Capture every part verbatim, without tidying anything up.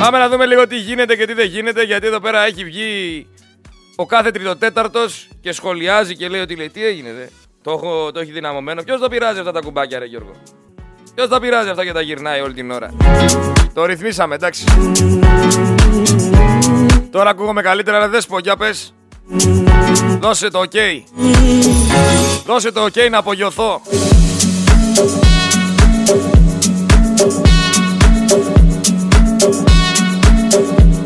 Πάμε να δούμε λίγο τι γίνεται και τι δεν γίνεται, γιατί εδώ πέρα έχει βγει ο κάθε τριτοτέταρτος και σχολιάζει και λέει ότι λέει τι έγινε δε. Το, έχω, το έχει δυναμωμένο. Ποιος τα πειράζει αυτά τα κουμπάκια ρε Γιώργο? Ποιος τα πειράζει αυτά και τα γυρνάει όλη την ώρα? Το ρυθμίσαμε, εντάξει. Τώρα ακούγομαι καλύτερα, αλλά δες πω, για πες. Δώσε το ok. Δώσε το ok να απογειωθώ.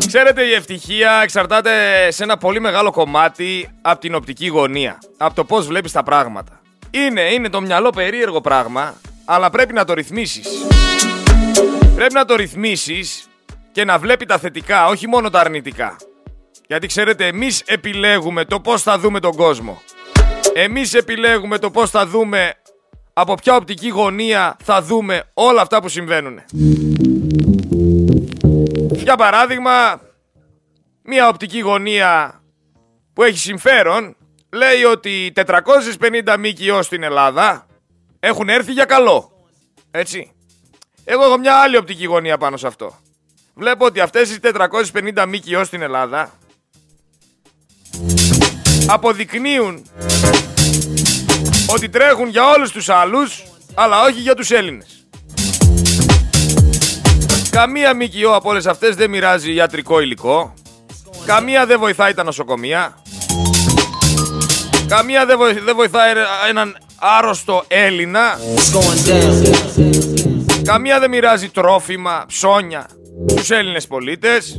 Ξέρετε, η ευτυχία εξαρτάται σε ένα πολύ μεγάλο κομμάτι από την οπτική γωνία, από το πώς βλέπεις τα πράγματα. Είναι, είναι το μυαλό περίεργο πράγμα, αλλά πρέπει να το ρυθμίσεις. Πρέπει να το ρυθμίσεις και να βλέπει τα θετικά, όχι μόνο τα αρνητικά. Γιατί ξέρετε, εμείς επιλέγουμε το πώς θα δούμε τον κόσμο. Εμείς επιλέγουμε το πώς θα δούμε, από ποια οπτική γωνία θα δούμε όλα αυτά που συμβαίνουν. Για παράδειγμα, μία οπτική γωνία που έχει συμφέρον λέει ότι τετρακόσιες πενήντα ΜΚΟ στην Ελλάδα έχουν έρθει για καλό. Έτσι. Εγώ έχω μια άλλη οπτική γωνία πάνω σε αυτό. Βλέπω ότι αυτές οι τετρακόσιες πενήντα ΜΚΟ στην Ελλάδα αποδεικνύουν ότι τρέχουν για όλους τους άλλους, αλλά όχι για τους Έλληνες. Καμία ΜΚΟ από όλες αυτές δεν μοιράζει ιατρικό υλικό. Καμία δεν βοηθάει τα νοσοκομεία. Καμία δεν βοηθάει, δεν βοηθάει έναν άρρωστο Έλληνα. Καμία δεν μοιράζει τρόφιμα, ψώνια στους Έλληνες πολίτες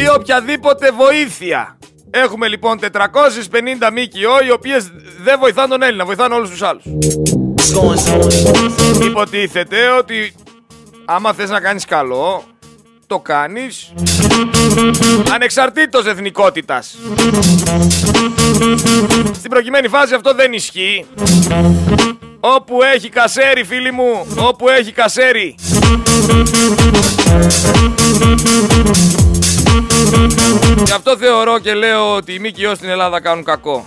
ή οποιαδήποτε βοήθεια. Έχουμε λοιπόν τετρακόσιες πενήντα ΜΚΟ οι οποίες δεν βοηθάνε τον Έλληνα, βοηθάνε όλους τους άλλους. Υποτίθεται ότι άμα θες να κάνεις καλό, το κάνεις ανεξαρτήτως εθνικότητας. Στην προκειμένη φάση αυτό δεν ισχύει. Όπου έχει κασέρι, φίλοι μου, όπου έχει κασέρι. Γι' αυτό θεωρώ και λέω ότι οι ΜΚΟ στην Ελλάδα κάνουν κακό.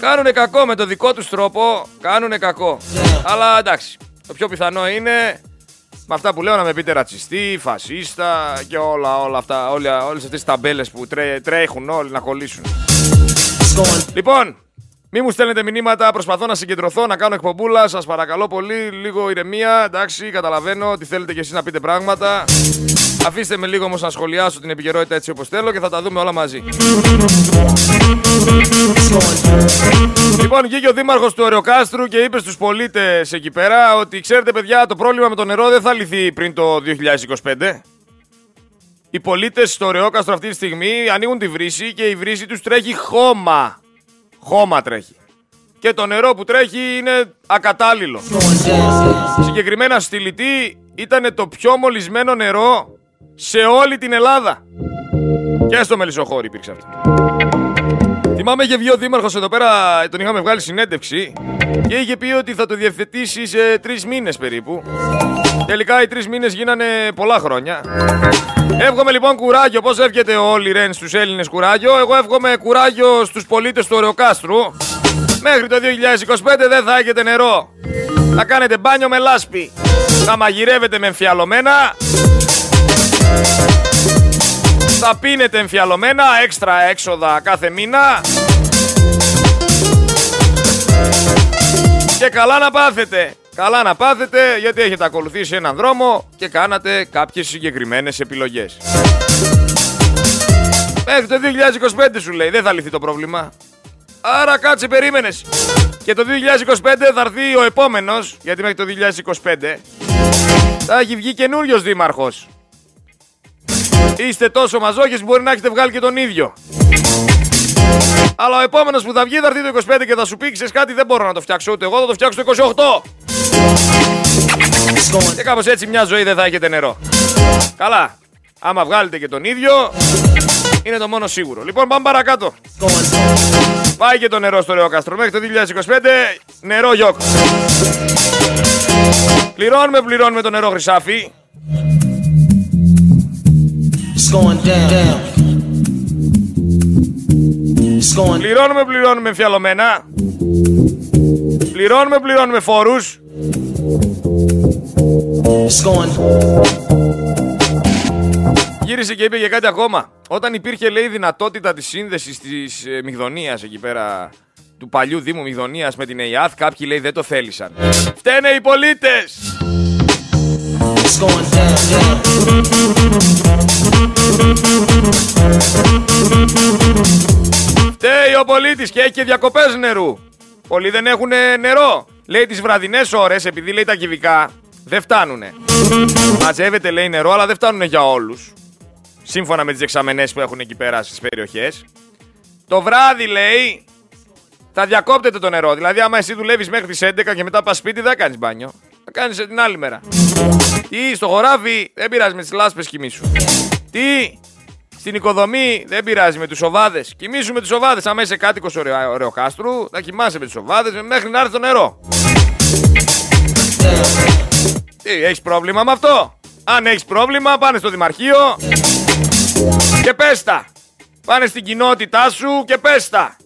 Κάνουνε κακό με το δικό τους τρόπο, κάνουνε κακό. Αλλά εντάξει. Το πιο πιθανό είναι, με αυτά που λέω, να με πείτε ρατσιστή, φασίστα και όλα, όλα αυτά, όλα, όλες αυτές τις ταμπέλες που τρέ, τρέχουν όλοι να κολλήσουν. Λοιπόν, μη μου στέλνετε μηνύματα, προσπαθώ να συγκεντρωθώ, να κάνω εκπομπούλα, σας παρακαλώ πολύ, λίγο ηρεμία, εντάξει, καταλαβαίνω ότι θέλετε κι εσείς να πείτε πράγματα. Αφήστε με λίγο όμως να σχολιάσω την επικαιρότητα έτσι όπως θέλω και θα τα δούμε όλα μαζί. Λοιπόν, βγήκε ο δήμαρχος του Ωραιόκαστρου και είπε στους πολίτες εκεί πέρα ότι ξέρετε παιδιά, το πρόβλημα με το νερό δεν θα λυθεί πριν το δύο χιλιάδες είκοσι πέντε. Οι πολίτες στο Ωραιόκαστρο αυτή τη στιγμή ανοίγουν τη βρύση και η βρύση τους τρέχει χώμα. Χώμα τρέχει. Και το νερό που τρέχει είναι ακατάλληλο. Συγκεκριμένα στη Λιτή ήταν το πιο μολυσμένο νερό σε όλη την Ελλάδα. Και στο Μελισσοχώρι υπήρξε αυτό. Θυμάμαι είχε βγει ο δήμαρχος εδώ πέρα, τον είχαμε βγάλει συνέντευξη και είχε πει ότι θα το διευθετήσει σε τρεις μήνες περίπου. Τελικά οι τρεις μήνες γίνανε πολλά χρόνια. Εύχομαι λοιπόν κουράγιο, πώς εύχεται όλοι Ρεν στους Έλληνες κουράγιο. Εγώ εύχομαι κουράγιο στους πολίτες του Ωραιόκαστρου. Μέχρι το δύο χιλιάδες είκοσι πέντε δεν θα έχετε νερό. Θα κάνετε μπάνιο με λάσπη. Θα μαγειρεύετε με εμφιαλωμένα. Θα πίνετε εμφιαλωμένα, έξτρα έξοδα κάθε μήνα. Και καλά να πάθετε. Καλά να πάθετε γιατί έχετε ακολουθήσει έναν δρόμο και κάνατε κάποιες συγκεκριμένες επιλογές. Μέχρι το δύο χιλιάδες είκοσι πέντε σου λέει δεν θα λυθεί το πρόβλημα. Άρα κάτσε, περίμενες. Και το δύο χιλιάδες είκοσι πέντε θα έρθει ο επόμενος, γιατί μέχρι το δύο χιλιάδες είκοσι πέντε θα έχει βγει καινούριος δήμαρχος. Είστε τόσο μαζόχες, μπορεί να έχετε βγάλει και τον ίδιο. Αλλά ο επόμενος που θα βγει θα έρθει το είκοσι πέντε και θα σου πει, ξέρεις κάτι, δεν μπορώ να το φτιάξω ούτε εγώ, θα το φτιάξω το είκοσι οκτώ. Και κάπως έτσι μια ζωή δεν θα έχετε νερό. Καλά, άμα βγάλετε και τον ίδιο, είναι το μόνο σίγουρο. Λοιπόν, πάμε παρακάτω. Πάει και το νερό στο Ωραιόκαστρο. Μέχρι το δύο χιλιάδες είκοσι πέντε νερό γιοκ. Πληρώνουμε, πληρώνουμε το νερό χρυσάφι. Πληρώνουμε, πληρώνουμε εμφιαλωμένα. Πληρώνουμε, πληρώνουμε φόρους. Γύρισε και είπε και κάτι ακόμα. Όταν υπήρχε, λέει, δυνατότητα της σύνδεσης της ε, Μυγδονίας εκεί πέρα, του παλιού Δήμου Μυγδονίας με την ΕΙΑΘ, κάποιοι, λέει, δεν το θέλησαν. Φταίνε οι πολίτες! Φταίει ο πολίτης και έχει και διακοπές νερού. Πολλοί δεν έχουν νερό. Λέει τις βραδινές ώρες, επειδή, λέει, τα κυβικά δεν φτάνουνε. Μαζεύεται, λέει, νερό, αλλά δεν φτάνουνε για όλους. Σύμφωνα με τις δεξαμενές που έχουν εκεί πέρα στις περιοχές. Το βράδυ, λέει, θα διακόπτεται το νερό. Δηλαδή, άμα εσύ δουλεύεις μέχρι τις έντεκα και μετά πας σπίτι, δεν κάνεις μπάνιο. Θα κάνεις την άλλη μέρα. Τι στο χωράφι, δεν πειράζει, με τις λάσπες κοιμήσου. Τι στην οικοδομή, δεν πειράζει, με τους σοβάδες. Κοιμήσου με τους σοβάδες. Αν είσαι κάτοικος Ωραιόκαστρου, θα κοιμάσαι με τους σοβάδες μέχρι να έρθει το νερό. Τι, έχεις πρόβλημα με αυτό? Αν έχεις πρόβλημα, πάνε στο δημαρχείο και πες τα. Πάνε στην κοινότητά σου και πες τα.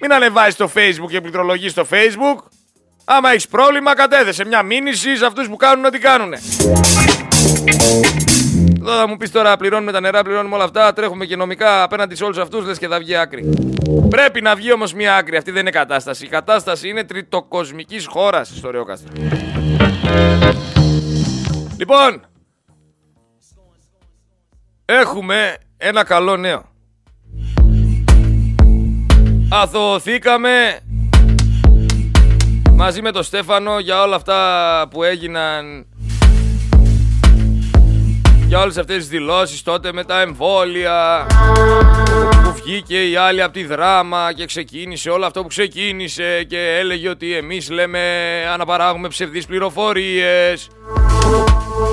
Μην ανεβάζεις στο Facebook και πληκτρολογείς στο Facebook. Άμα έχεις πρόβλημα, κατέθεσε μια μήνυση σε αυτούς που κάνουν ό,τι κάνουνε. Εδώ θα μου πεις τώρα, πληρώνουμε τα νερά, πληρώνουμε όλα αυτά, τρέχουμε και νομικά απέναντι σε όλους αυτούς, λες και θα βγει άκρη. Πρέπει να βγει όμως μια άκρη, αυτή δεν είναι κατάσταση. Η κατάσταση είναι τριτοκοσμικής χώρας στο Ωραιόκαστρο. Λοιπόν, έχουμε ένα καλό νέο. Αθωωθήκαμε μαζί με τον Στέφανο για όλα αυτά που έγιναν, για όλες αυτές τις δηλώσεις τότε με τα εμβόλια, που βγήκε η άλλη από τη δράμα και ξεκίνησε όλο αυτό που ξεκίνησε και έλεγε ότι εμείς, λέμε, αναπαράγουμε ψευδείς πληροφορίες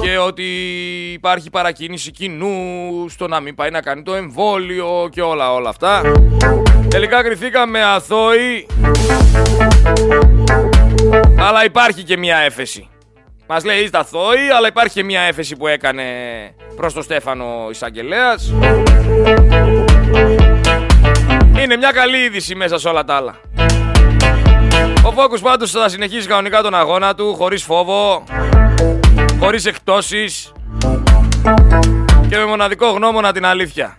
και ότι υπάρχει παρακίνηση κοινού στο να μην πάει να κάνει το εμβόλιο και όλα όλα αυτά. Τελικά κριθήκαμε αθώοι, αλλά υπάρχει και μια έφεση. Μας λέει είστε αθώοι, αλλά υπάρχει και μια έφεση που έκανε προς τον Στέφανο εισαγγελέας. Είναι μια καλή είδηση μέσα σε όλα τα άλλα. Ο Φόκους πάντως θα συνεχίσει κανονικά τον αγώνα του, χωρίς φόβο, χωρίς εκπτώσεις και με μοναδικό γνώμονα την αλήθεια.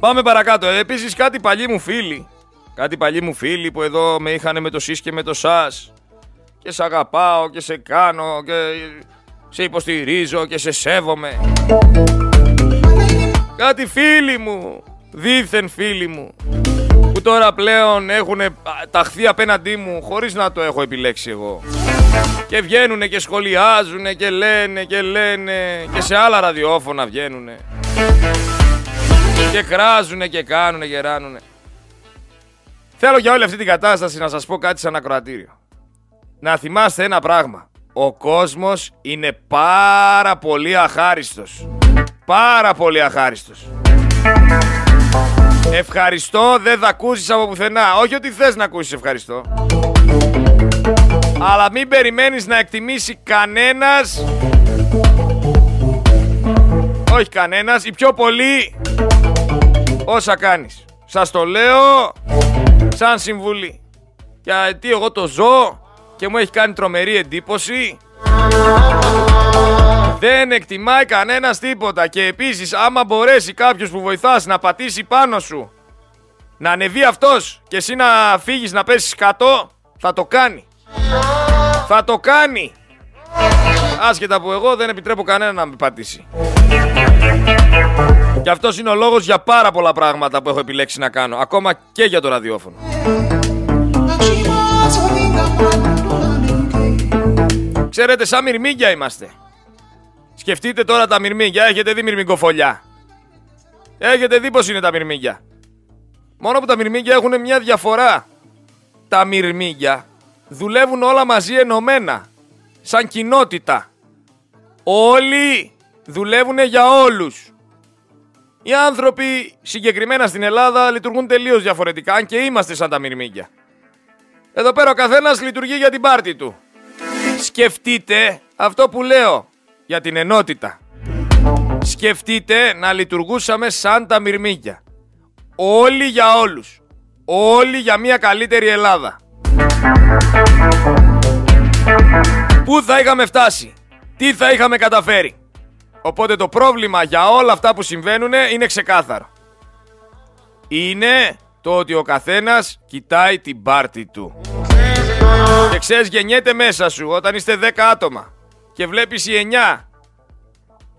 Πάμε παρακάτω. Επίσης κάτι παλιοί μου φίλοι, κάτι παλιοί μου φίλοι που εδώ με είχανε με το σεις και με το σας, και σε αγαπάω και σε κάνω και σε υποστηρίζω και σε σέβομαι. Κάτι φίλοι μου, δίθεν φίλοι μου, που τώρα πλέον έχουν ταχθεί απέναντί μου χωρίς να το έχω επιλέξει εγώ. Και βγαίνουνε και σχολιάζουνε και λένε και λένε και σε άλλα ραδιόφωνα βγαίνουνε. Και κράζουνε και κάνουνε και ράνουνε. Θέλω για όλη αυτή την κατάσταση να σας πω κάτι σαν ακροατήριο. Να θυμάστε ένα πράγμα. Ο κόσμος είναι πάρα πολύ αχάριστος. Πάρα πολύ αχάριστος. Ευχαριστώ δεν θα ακούσεις από πουθενά. Όχι ότι θες να ακούσεις ευχαριστώ. Αλλά μην περιμένεις να εκτιμήσει κανένας. Όχι κανένας, οι πιο πολλοί όσα κάνεις. Σας το λέω σαν συμβουλή. Γιατί εγώ το ζω και μου έχει κάνει τρομερή εντύπωση. Δεν εκτιμάει κανένας τίποτα. Και επίσης άμα μπορέσει κάποιος που βοηθάς να πατήσει πάνω σου, να ανεβεί αυτός και εσύ να φύγεις να πέσεις κάτω, θα το κάνει. Θα το κάνει. Άσχετα που εγώ δεν επιτρέπω κανένα να με πατήσει. Και αυτός είναι ο λόγος για πάρα πολλά πράγματα που έχω επιλέξει να κάνω, ακόμα και για το ραδιόφωνο. Ξέρετε, σαν μυρμήγκια είμαστε. Σκεφτείτε τώρα τα μυρμήγκια. Έχετε δει μυρμηγκοφολιά? Έχετε δει πως είναι τα μυρμήγκια? Μόνο που τα μυρμήγκια έχουν μια διαφορά. Τα μυρμήγκια δουλεύουν όλα μαζί ενωμένα, σαν κοινότητα. Όλοι δουλεύουν για όλους. Οι άνθρωποι συγκεκριμένα στην Ελλάδα λειτουργούν τελείως διαφορετικά, αν και είμαστε σαν τα μυρμήγκια. Εδώ πέρα ο καθένας λειτουργεί για την πάρτη του. Σκεφτείτε αυτό που λέω για την ενότητα. Σκεφτείτε να λειτουργούσαμε σαν τα μυρμήγκια. Όλοι για όλους. Όλοι για μια καλύτερη Ελλάδα. Πού θα είχαμε φτάσει, τι θα είχαμε καταφέρει. Οπότε το πρόβλημα για όλα αυτά που συμβαίνουν είναι ξεκάθαρο. Είναι το ότι ο καθένας κοιτάει την πάρτη του. Και ξέρεις, γεννιέται μέσα σου όταν είστε δέκα άτομα και βλέπεις οι εννιά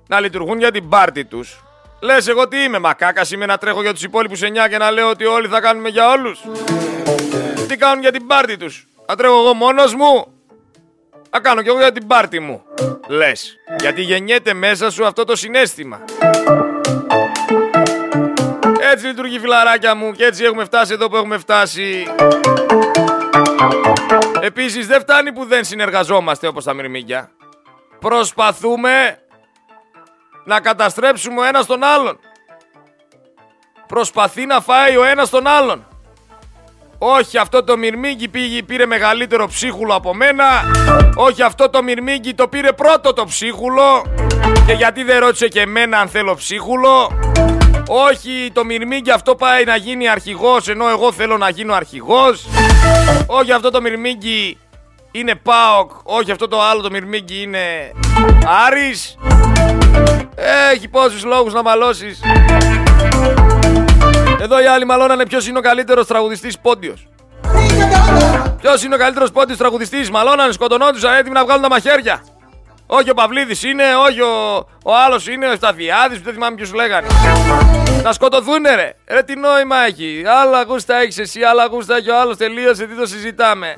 να λειτουργούν για την πάρτη τους. Λες, εγώ τι είμαι, μακάκα είμαι να τρέχω για τους υπόλοιπους εννιά και να λέω ότι όλοι θα κάνουμε για όλους. Τι κάνουν για την πάρτη τους, να τρέχω εγώ μόνος μου, να κάνω κι εγώ για την πάρτη μου. Λες, γιατί γεννιέται μέσα σου αυτό το συναίσθημα. Έτσι λειτουργεί, φιλαράκια μου, και έτσι έχουμε φτάσει εδώ που έχουμε φτάσει. Επίσης, δεν φτάνει που δεν συνεργαζόμαστε όπως τα μυρμήγκια. Προσπαθούμε να καταστρέψουμε ο ένας τον άλλον. Προσπαθεί να φάει ο ένας τον άλλον. Όχι, αυτό το μυρμήγκι πήγε, πήρε μεγαλύτερο ψίχουλο από μένα. Όχι, αυτό το μυρμήγκι το πήρε πρώτο το ψίχουλο. Και γιατί δεν ρώτησε και εμένα αν θέλω ψίχουλο. Όχι, το μυρμήγκι αυτό πάει να γίνει αρχηγός ενώ εγώ θέλω να γίνω αρχηγός. Όχι, αυτό το μυρμήγκι είναι ΠΑΟΚ. Όχι, αυτό το άλλο το μυρμήγκι είναι Άρης. Έχει πόσους λόγους να μαλώσεις. Εδώ οι άλλοι μαλώνανε ποιος είναι ο καλύτερος τραγουδιστής πόντιος. Ποιος είναι ο καλύτερος πόντιος τραγουδιστής. Μαλώνανε, σκοτωνόντουσαν έτοιμοι να βγάλουν τα μαχαίρια. Όχι ο Παυλίδης είναι, όχι ο, ο άλλος είναι, ο Σταθιάδης, δεν θυμάμαι ποιους λέγανε. Να σκοτωθούνε ρε, ρε τι νόημα έχει. Άλλα γούστα έχεις εσύ, άλλα γούστα έχει ο άλλος, τελείωσε, τι το συζητάμε.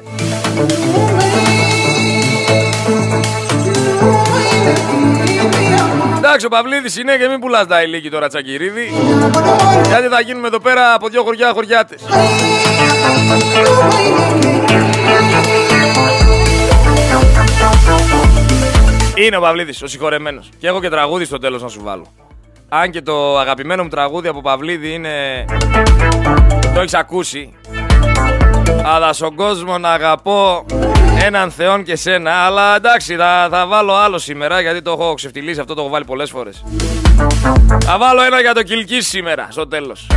Εντάξει, ο Παυλίδης είναι και μην πουλάς τα ηλίκη τώρα, Τσακυρίδη. Γιατί θα γίνουμε εδώ πέρα από δυο χωριά χωριάτες. Είναι ο Παυλίδης, ο συγχωρεμένος. Και έχω και τραγούδι στο τέλος να σου βάλω. Αν και το αγαπημένο μου τραγούδι από Παυλίδη είναι... Το έχεις ακούσει. Αλλά στον κόσμο να αγαπώ έναν Θεόν και σένα. Αλλά εντάξει, θα, θα βάλω άλλο σήμερα γιατί το έχω ξεφτυλίσει αυτό, το έχω βάλει πολλές φορές. Θα βάλω ένα για το Κιλκί σήμερα, στο τέλος.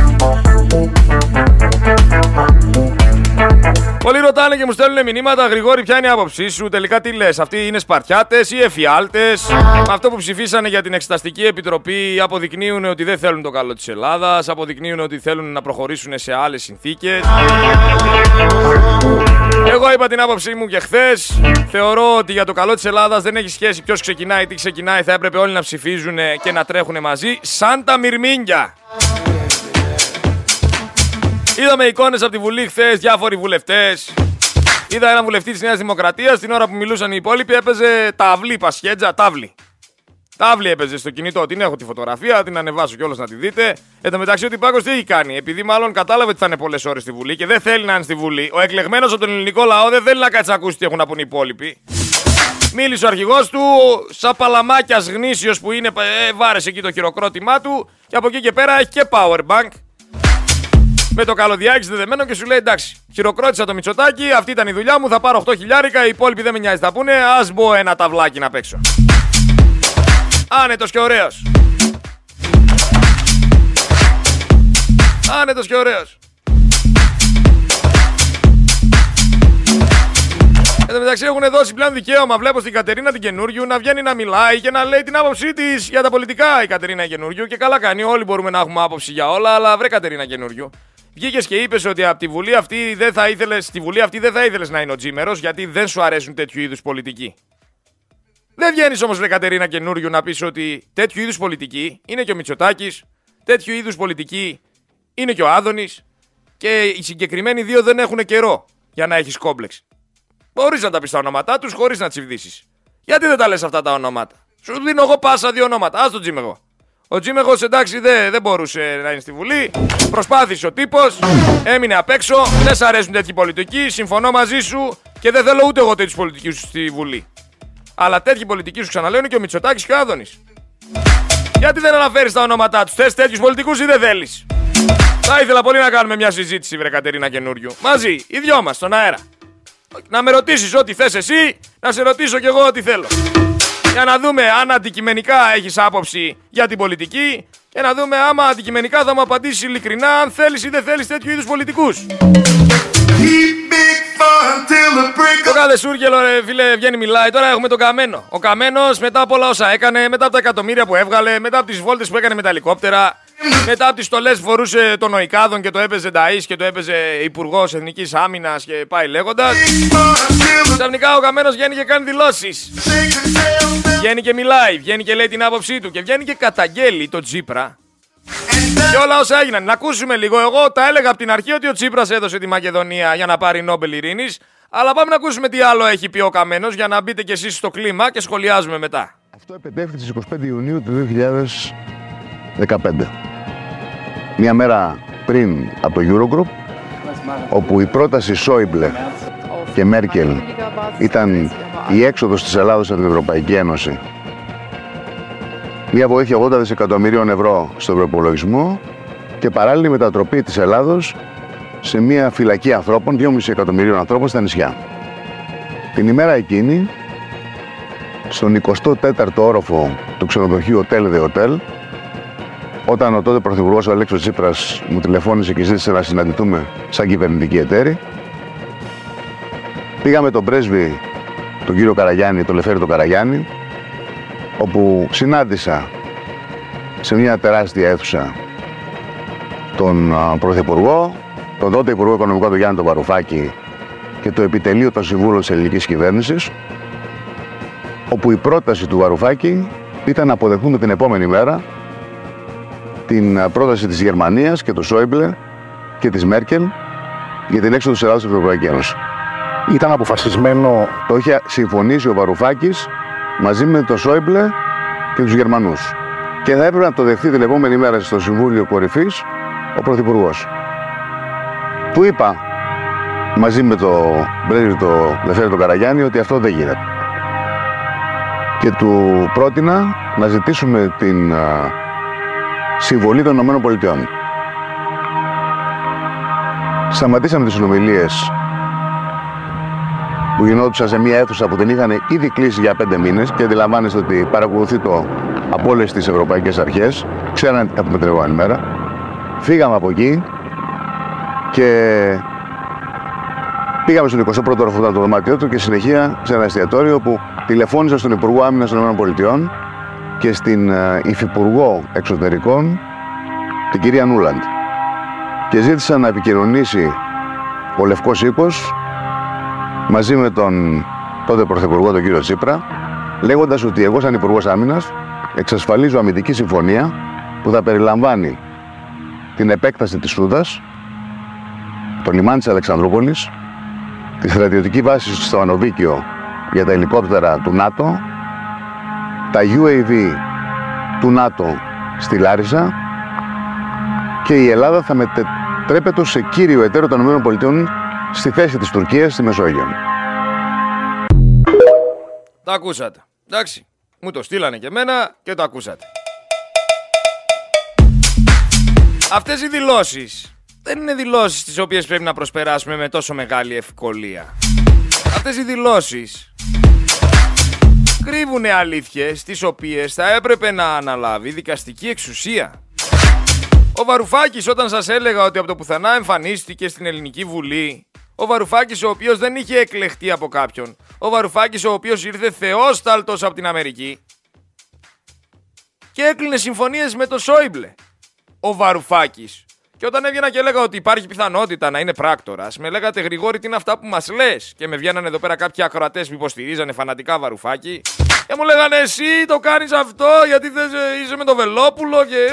Πολλοί ρωτάνε και μου στέλνουν μηνύματα, Γρηγόρη, ποια είναι η άποψή σου, τελικά τι λες, αυτοί είναι σπαρτιάτες ή εφιάλτες. Αυτό που ψηφίσανε για την Εξεταστική Επιτροπή αποδεικνύουν ότι δεν θέλουν το καλό της Ελλάδας, αποδεικνύουν ότι θέλουν να προχωρήσουν σε άλλες συνθήκες. Εγώ είπα την άποψή μου και χθες. Θεωρώ ότι για το καλό της Ελλάδας δεν έχει σχέση ποιος ξεκινάει, τι ξεκινάει, θα έπρεπε όλοι να ψηφίζουν και να τρέχουν μαζί σαν τα μυρμήγκια. Είδαμε εικόνες από τη Βουλή χθες, διάφοροι βουλευτές. Είδα έναν βουλευτή της Νέας Δημοκρατίας, την ώρα που μιλούσαν οι υπόλοιποι, έπαιζε ταυλή πασχέτζα, ταυλή. Ταυλή έπαιζε στο κινητό, την έχω τη φωτογραφία, την ανεβάσω κιόλας να τη δείτε. Εν τω μεταξύ, ο Τυπάκος τι έχει κάνει, επειδή μάλλον κατάλαβε ότι θα είναι πολλές ώρες στη Βουλή και δεν θέλει να είναι στη Βουλή. Ο εκλεγμένος από τον ελληνικό λαό δεν θέλει να κάτσει να ακούσει τι έχουν να πούν οι υπόλοιποι. Μίλησε ο αρχηγός του, σαν παλαμάκιας γνήσιος που είναι, ε, βάρεσε εκεί το χειροκρότημά του και από εκεί και πέρα έχει και power bank. Με το καλωδιάκι συνδεδεμένο και σου λέει εντάξει, χειροκρότησα το Μητσοτάκη, αυτή ήταν η δουλειά μου, θα πάρω οκτώ χιλιάρικα, οι υπόλοιποι δεν με νοιάζει τα πούνε, ας μπω ένα ταυλάκι να παίξω. Άνετος και ωραίος. Άνετος και ωραίος. Εν τω μεταξύ έχουν δώσει πλέον δικαίωμα, βλέπω στην Κατερίνα την Καινούριου, να βγαίνει να μιλάει και να λέει την άποψή της για τα πολιτικά η Κατερίνα Καινούριου και καλά κάνει, όλοι μπορούμε να έχουμε άποψη για όλα, αλλά βρε Κατερίνα Καινούριου. Βγήκες και είπες ότι από τη Βουλή αυτή δεν θα ήθελες, στη Βουλή αυτή δεν θα ήθελες να είναι ο Τζίμερος γιατί δεν σου αρέσουν τέτοιου είδους πολιτικοί. Δεν βγαίνεις όμως βρε Κατερίνα Καινούριου να πεις ότι τέτοιου είδους πολιτικοί είναι και ο Μητσοτάκης, τέτοιου είδους πολιτικοί είναι και ο Άδωνης και οι συγκεκριμένοι δύο δεν έχουν καιρό για να έχεις κόμπλεξ. Μπορείς να τα πεις τα ονόματά τους χωρίς να τσιβδίσεις. Γιατί δεν τα λες αυτά τα ονόματα. Σου δίνω εγώ πάσα δύο ονόματα. Ας τον Τζίμεγο. Ο Τζίμεγος εντάξει δεν, δεν μπορούσε να είναι στη Βουλή. Προσπάθησε ο τύπος. Έμεινε απ' έξω. Δεν σ' αρέσουν τέτοιοι πολιτικοί. Συμφωνώ μαζί σου. Και δεν θέλω ούτε εγώ τέτοιους πολιτικούς στη Βουλή. Αλλά τέτοιοι πολιτικοί σου ξαναλέω είναι και ο Μητσοτάκης και ο Άδωνης. Γιατί δεν αναφέρεις τα ονόματά τους. Θες τέτοιους πολιτικούς ή δεν θέλεις. Θα ήθελα πολύ να κάνουμε μια συζήτηση, βρε Κατερίνα Καινούριου. Μαζί, οι δυο μας στον αέρα. Να με ρωτήσεις ό,τι θες εσύ, να σε ρωτήσω κι εγώ ό,τι θέλω. Για να δούμε αν αντικειμενικά έχεις άποψη για την πολιτική και να δούμε άμα αντικειμενικά θα μου απαντήσεις ειλικρινά αν θέλεις ή δεν θέλεις τέτοιου είδους πολιτικούς. Το κάθε σούργελο, ρε φίλε, βγαίνει, μιλάει. Τώρα έχουμε τον Καμένο. Ο Καμένος, μετά από όλα όσα έκανε, μετά από τα εκατομμύρια που έβγαλε, μετά από τις βόλτες που έκανε με τα ελικόπτερα, μετά από τις στολές που φορούσε τον Οικάδων και το έπαιζε Νταΐς και το έπαιζε Υπουργός Εθνικής Άμυνας και πάει λέγοντας. Ξαφνικά ο Καμένος βγαίνει και κάνει δηλώσεις. Βγαίνει και μιλάει, βγαίνει και λέει την άποψή του και βγαίνει και καταγγέλει τον Τσίπρα. Και όλα όσα έγιναν. Να ακούσουμε λίγο. Εγώ τα έλεγα από την αρχή ότι ο Τσίπρας έδωσε τη Μακεδονία για να πάρει Νόμπελ Ειρήνης. Αλλά πάμε να ακούσουμε τι άλλο έχει πει ο Καμένος για να μπείτε κι εσείς στο κλίμα και σχολιάζουμε μετά. Αυτό επετέφθη στις εικοστή πέμπτη Ιουνίου του δύο χιλιάδες δεκαπέντε. Μια μέρα πριν από το Eurogroup, όπου η πρόταση Σόιμπλε και Μέρκελ ήταν η έξοδος της Ελλάδος από την Ευρωπαϊκή Ένωση. Μια βοήθεια ογδόντα δισεκατομμυρίων ευρώ στον προϋπολογισμό και παράλληλη μετατροπή της Ελλάδος σε μια φυλακή ανθρώπων, δυόμισι εκατομμυρίων ανθρώπων στα νησιά. Την ημέρα εκείνη, στον εικοστό τέταρτο όροφο του ξενοδοχείου Hotel de Hotel, όταν ο τότε Πρωθυπουργός ο Αλέξης Τσίπρας μου τηλεφώνησε και ζήτησε να συναντηθούμε σαν κυβερνητική εταίρη, πήγαμε τον πρέσβη, τον κύριο Καραγιάννη, τον Λεφέρη τον Καραγιάννη, όπου συνάντησα σε μια τεράστια αίθουσα τον Πρωθυπουργό, τον τότε Υπουργό Οικονομικών του Γιάννη τον Βαρουφάκη και το επιτελείο των Συμβούλων της Ελληνικής Κυβέρνησης, όπου η πρόταση του Βαρουφάκη ήταν να αποδεχθούμε την επόμενη μέρα την πρόταση της Γερμανίας και του Σόιμπλε και της Μέρκελ για την έξοδο της Ελλάδας στην Ευρωπαϊκή Ένωση. Ήταν αποφασισμένο, το είχε συμφωνήσει ο Βαρουφάκης μαζί με τον Σόιμπλε και τους Γερμανούς. Και θα έπρεπε να το δεχθεί την επόμενη μέρα στο Συμβούλιο Κορυφής ο Πρωθυπουργός. Του είπα μαζί με τον πρέσβη τον Λεφέρη τον Καραγιάννη ότι αυτό δεν γίνεται. Και του πρότεινα να ζητήσουμε την συμβολή των ΗΠΑ. Σταματήσαμε τις συνομιλίες που γινόντουσαν σε μια αίθουσα που την είχαν ήδη κλείσει για πέντε μήνες και αντιλαμβάνεστε ότι παρακολουθεί το από όλες τις ευρωπαϊκές αρχές. Ξέρανε από την προηγούμενη μέρα. Φύγαμε από εκεί και πήγαμε στον εικοστό πρώτο όροφο, το δωμάτιό του και συνεχεία σε ένα εστιατόριο που τηλεφώνησα στον Υπουργό Άμυνας των ΗΠΑ και στην Υφυπουργό Εξωτερικών, την κυρία Νούλαντ. Και ζήτησα να επικοινωνήσει ο Λευκός Οίκος μαζί με τον τότε Πρωθυπουργό, τον κύριο Τσίπρα, λέγοντας ότι εγώ, σαν Υπουργός Άμυνας, εξασφαλίζω αμυντική συμφωνία που θα περιλαμβάνει την επέκταση της Σούδας, το λιμάνι της Αλεξανδρούπολης, τη στρατιωτική βάση στο Ανοβίκιο για τα ελικόπτερα του ΝΑΤΟ, τα γιου έι βι του ΝΑΤΟ στη Λάρισα και η Ελλάδα θα μετατρέπεται σε κύριο εταίρο των ΗΠΑ στη θέση της Τουρκίας στη Μεσόγειο. Τα ακούσατε. Εντάξει. Μου το στείλανε και εμένα και το ακούσατε. Αυτές οι δηλώσεις δεν είναι δηλώσεις τις οποίες πρέπει να προσπεράσουμε με τόσο μεγάλη ευκολία. Αυτές οι δηλώσεις κρύβουνε αλήθειες τις οποίες θα έπρεπε να αναλάβει δικαστική εξουσία. Ο Βαρουφάκης, όταν σας έλεγα ότι από το πουθενά εμφανίστηκε στην Ελληνική Βουλή, ο Βαρουφάκης ο οποίος δεν είχε εκλεχτεί από κάποιον, ο Βαρουφάκης ο οποίος ήρθε θεόσταλτος από την Αμερική και έκλεινε συμφωνίες με το Σόιμπλε, ο Βαρουφάκης. Και όταν έβγαινα και έλεγα ότι υπάρχει πιθανότητα να είναι πράκτορας, με λέγατε Γρηγόρη τι είναι αυτά που μας λες και με βγαίνανε εδώ πέρα κάποιοι ακροατές που υποστηρίζανε φανατικά Βαρουφάκη και μου λέγανε εσύ το κάνεις αυτό γιατί θες, είσαι με το Βελόπουλο και...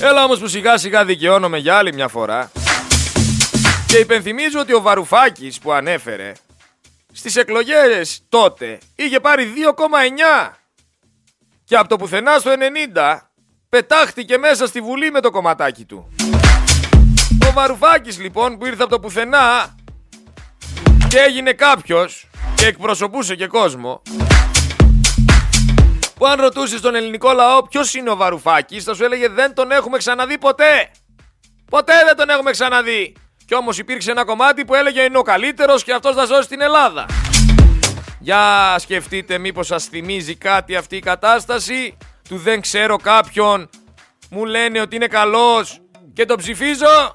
Έλα όμως που σιγά σιγά δικαιώνομαι για άλλη μια φορά και υπενθυμίζω ότι ο Βαρουφάκης που ανέφερε στις εκλογές τότε είχε πάρει δύο κόμμα εννιά και από το πουθενά στο ενενήντα πετάχτηκε μέσα στη Βουλή με το κομματάκι του. Ο Βαρουφάκης λοιπόν που ήρθε από το πουθενά και έγινε κάποιος και εκπροσωπούσε και κόσμο που αν ρωτούσες τον ελληνικό λαό ποιος είναι ο Βαρουφάκης θα σου έλεγε δεν τον έχουμε ξαναδεί ποτέ. Ποτέ δεν τον έχουμε ξαναδεί. Κι όμως υπήρξε ένα κομμάτι που έλεγε είναι ο καλύτερος και αυτός θα σώσει την Ελλάδα. Για σκεφτείτε μήπως σας θυμίζει κάτι αυτή η κατάσταση του δεν ξέρω κάποιον, μου λένε ότι είναι καλός και τον ψηφίζω.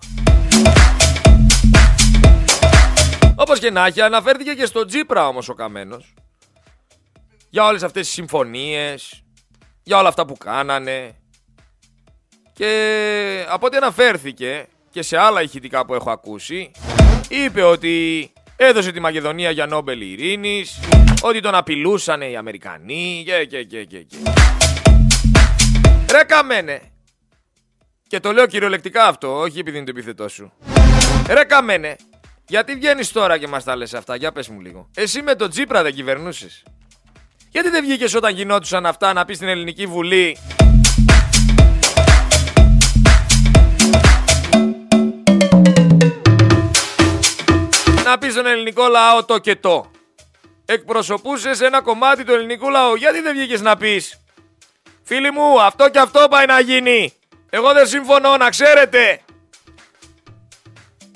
Όπως και να έχει, αναφέρθηκε και στον Τσίπρα όμως ο Καμένος. Για όλες αυτές τις συμφωνίες, για όλα αυτά που κάνανε. Και από ό,τι αναφέρθηκε και σε άλλα ηχητικά που έχω ακούσει, είπε ότι έδωσε τη Μακεδονία για Νόμπελ Ειρήνης, ότι τον απειλούσανε οι Αμερικανοί και και και και και. Ρε Καμένε, και το λέω κυριολεκτικά αυτό, όχι επειδή είναι το επιθετό σου. Ρε Καμένε, γιατί βγαίνεις τώρα και μας τα λες αυτά, για πες μου λίγο. Εσύ με τον Τσίπρα δεν κυβερνούσες? Γιατί δεν βγήκες όταν γινόντουσαν αυτά να πεις στην Ελληνική Βουλή? Να πεις στον ελληνικό λαό το και το. Εκπροσωπούσες ένα κομμάτι του ελληνικού λαού. Γιατί δεν βγήκες να πεις, φίλοι μου, αυτό και αυτό πάει να γίνει. Εγώ δεν συμφωνώ, να ξέρετε.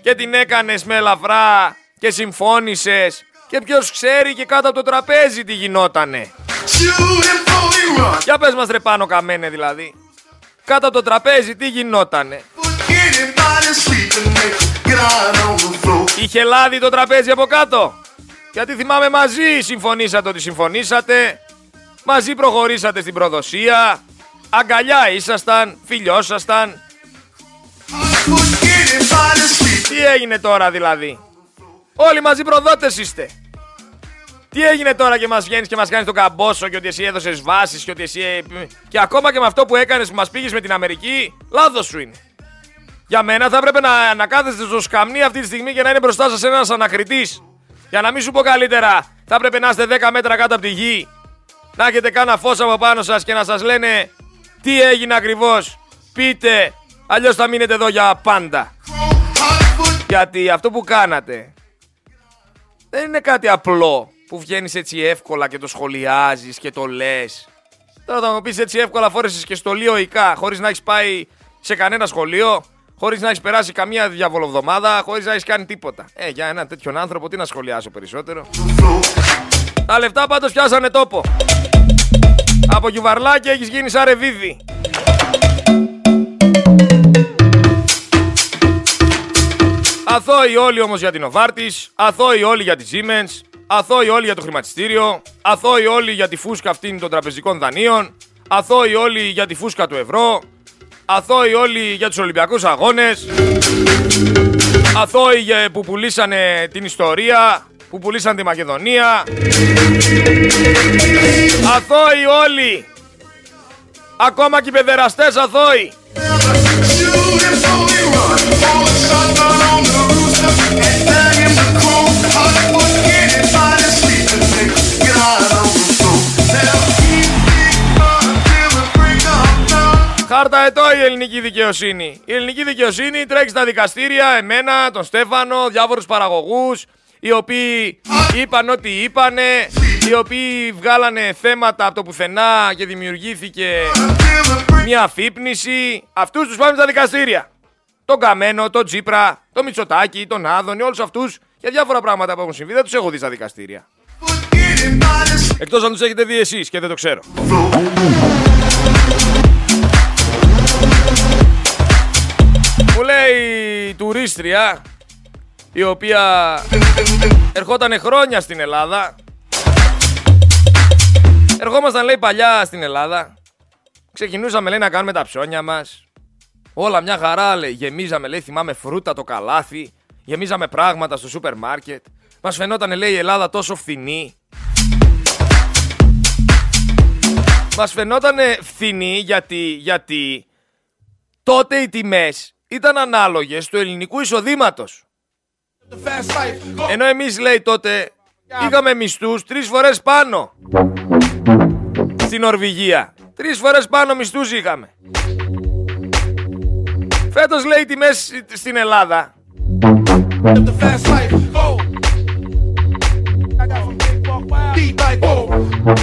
Και την έκανες με ελαφρά και συμφώνησες. Και ποιος ξέρει και κάτω από το τραπέζι τι γινότανε. Για πες μας ρε πάνω Καμένε, δηλαδή. Κάτω από το τραπέζι τι γινότανε? Είχε λάδι το τραπέζι από κάτω? Γιατί θυμάμαι μαζί συμφωνήσατε ότι συμφωνήσατε. Μαζί προχωρήσατε στην προδοσία. Αγκαλιά ήσασταν, φιλιόσασταν. Τι έγινε τώρα δηλαδή? Όλοι μαζί προδότες είστε. Τι έγινε τώρα και μας βγαίνεις και μας κάνεις τον καμπόσο και ότι εσύ έδωσες βάσεις και ότι εσύ... Και ακόμα και με αυτό που έκανες που μας πήγες με την Αμερική, λάθος σου είναι. Για μένα θα έπρεπε να, να κάθεστε στο σκαμνί αυτή τη στιγμή και να είναι μπροστά σας ένας ανακριτής. Για να μην σου πω καλύτερα, θα έπρεπε να είστε δέκα μέτρα κάτω από τη γη, να έχετε κάνα φως από πάνω σας και να σας λένε τι έγινε ακριβώς, πείτε, αλλιώς θα μείνετε εδώ για πάντα. Γιατί αυτό που κάνατε δεν είναι κάτι απλό που βγαίνεις έτσι εύκολα και το σχολιάζεις και το λες. Τώρα θα μου πεις έτσι εύκολα φόρεσες και στο Λίο Ικά χωρίς να έχεις πάει σε κανένα σχολείο, χωρίς να έχεις περάσει καμία διαβολοβδομάδα, χωρίς να έχεις κάνει τίποτα. Ε, για έναν τέτοιον άνθρωπο τι να σχολιάσω περισσότερο. Τα λεφτά πάντως πιάσανε τόπο. Από γιουβαρλάκι έχεις γίνει σαν ρεβίδι. Αθώοι όλοι όμως για την Οβάρτις, αθώοι όλοι για τη Siemens, αθώοι όλοι για το χρηματιστήριο, αθώοι όλοι για τη φούσκα αυτήν των τραπεζικών δανείων, αθώοι όλοι για τη φούσκα του ευρώ, αθώοι όλοι για τους Ολυμπιακούς Αγώνες, αθώοι που πουλήσανε την ιστορία, που πουλήσαν τη Μακεδονία, αθώοι όλοι, ακόμα και οι παιδεραστές αθώοι. Χάρτα ετώ η ελληνική δικαιοσύνη. Η ελληνική δικαιοσύνη τρέχει στα δικαστήρια εμένα, τον Στέφανο, διάφορους παραγωγούς, οι οποίοι είπαν ό,τι είπανε, οι οποίοι βγάλανε θέματα από το πουθενά και δημιουργήθηκε μια αφύπνιση. Αυτούς τους πάμε στα δικαστήρια. Τον Καμένο, τον Τσίπρα, τον Μητσοτάκη, τον Άδωνη, όλους αυτούς και διάφορα πράγματα που έχουν συμβεί δεν τους έχω δει στα δικαστήρια. Εκτός αν τους έχετε δει εσείς και δεν το ξέρω. Μου λέει τουρίστρια η οποία ερχότανε χρόνια στην Ελλάδα. Ερχόμασταν λέει παλιά στην Ελλάδα. Ξεκινούσαμε λέει να κάνουμε τα ψώνια μας. Όλα μια χαρά λέει, γεμίζαμε λέει, θυμάμαι φρούτα το καλάθι, γεμίζαμε πράγματα στο σούπερ μάρκετ. Μας φαινόταν λέει η Ελλάδα τόσο φθηνή. Μας φαινόταν φθηνή γιατί, γιατί τότε οι τιμές ήταν ανάλογες του ελληνικού εισοδήματος. Ενώ εμείς λέει τότε είχαμε μισθούς τρεις φορές πάνω. Στην Νορβηγία τρεις φορές πάνω μισθούς είχαμε. Φέτος λέει οι τιμές στην Ελλάδα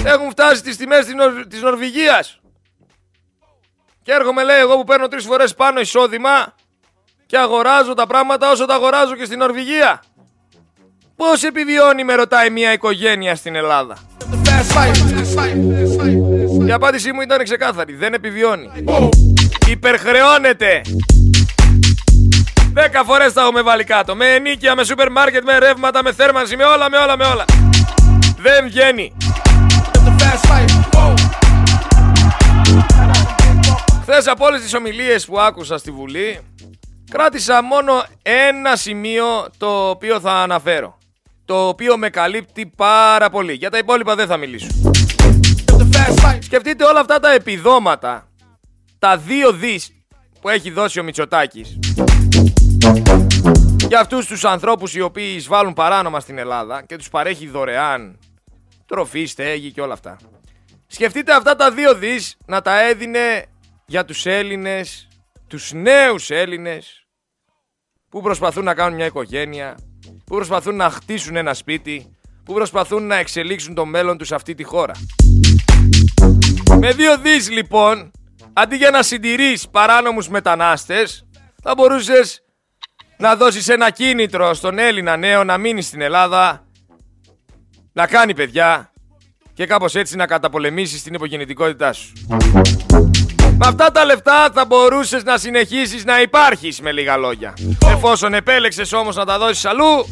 έχουν φτάσει τις τιμές της Νορβηγίας. Και έρχομαι λέει εγώ που παίρνω τρεις φορές πάνω εισόδημα και αγοράζω τα πράγματα όσο τα αγοράζω και στην Νορβηγία. Πώς επιβιώνει με ρωτάει μια οικογένεια στην Ελλάδα? Η απάντησή μου ήταν ξεκάθαρη. Δεν επιβιώνει. Υπερχρεώνεται. Δέκα φορές τα έχουμε βάλει κάτω. Με ενίκεια, με σούπερ μάρκετ, με ρεύματα, με θέρμανση, με όλα, με όλα, με όλα. Δεν βγαίνει. Χθες από όλες τις ομιλίες που άκουσα στη Βουλή, κράτησα μόνο ένα σημείο το οποίο θα αναφέρω, το οποίο με καλύπτει πάρα πολύ. Για τα υπόλοιπα δεν θα μιλήσω. Σκεφτείτε όλα αυτά τα επιδόματα, τα δύο δις που έχει δώσει ο Μητσοτάκης για αυτούς τους ανθρώπους οι οποίοι εισβάλλουν παράνομα στην Ελλάδα και τους παρέχει δωρεάν τροφή, στέγη και όλα αυτά. Σκεφτείτε αυτά τα δύο δις να τα έδινε για τους Έλληνες, τους νέους Έλληνες που προσπαθούν να κάνουν μια οικογένεια, που προσπαθούν να χτίσουν ένα σπίτι, που προσπαθούν να εξελίξουν το μέλλον τους σε αυτή τη χώρα. Με δύο δις λοιπόν, αντί για να συντηρείς παράνομους μετανάστες, θα μπορούσες να δώσεις ένα κίνητρο στον Έλληνα νέο να μείνει στην Ελλάδα, να κάνει παιδιά και κάπως έτσι να καταπολεμήσεις την υπογεννητικότητά σου. Με αυτά τα λεφτά θα μπορούσες να συνεχίσεις να υπάρχεις, με λίγα λόγια. Εφόσον επέλεξες όμως να τα δώσεις αλλού,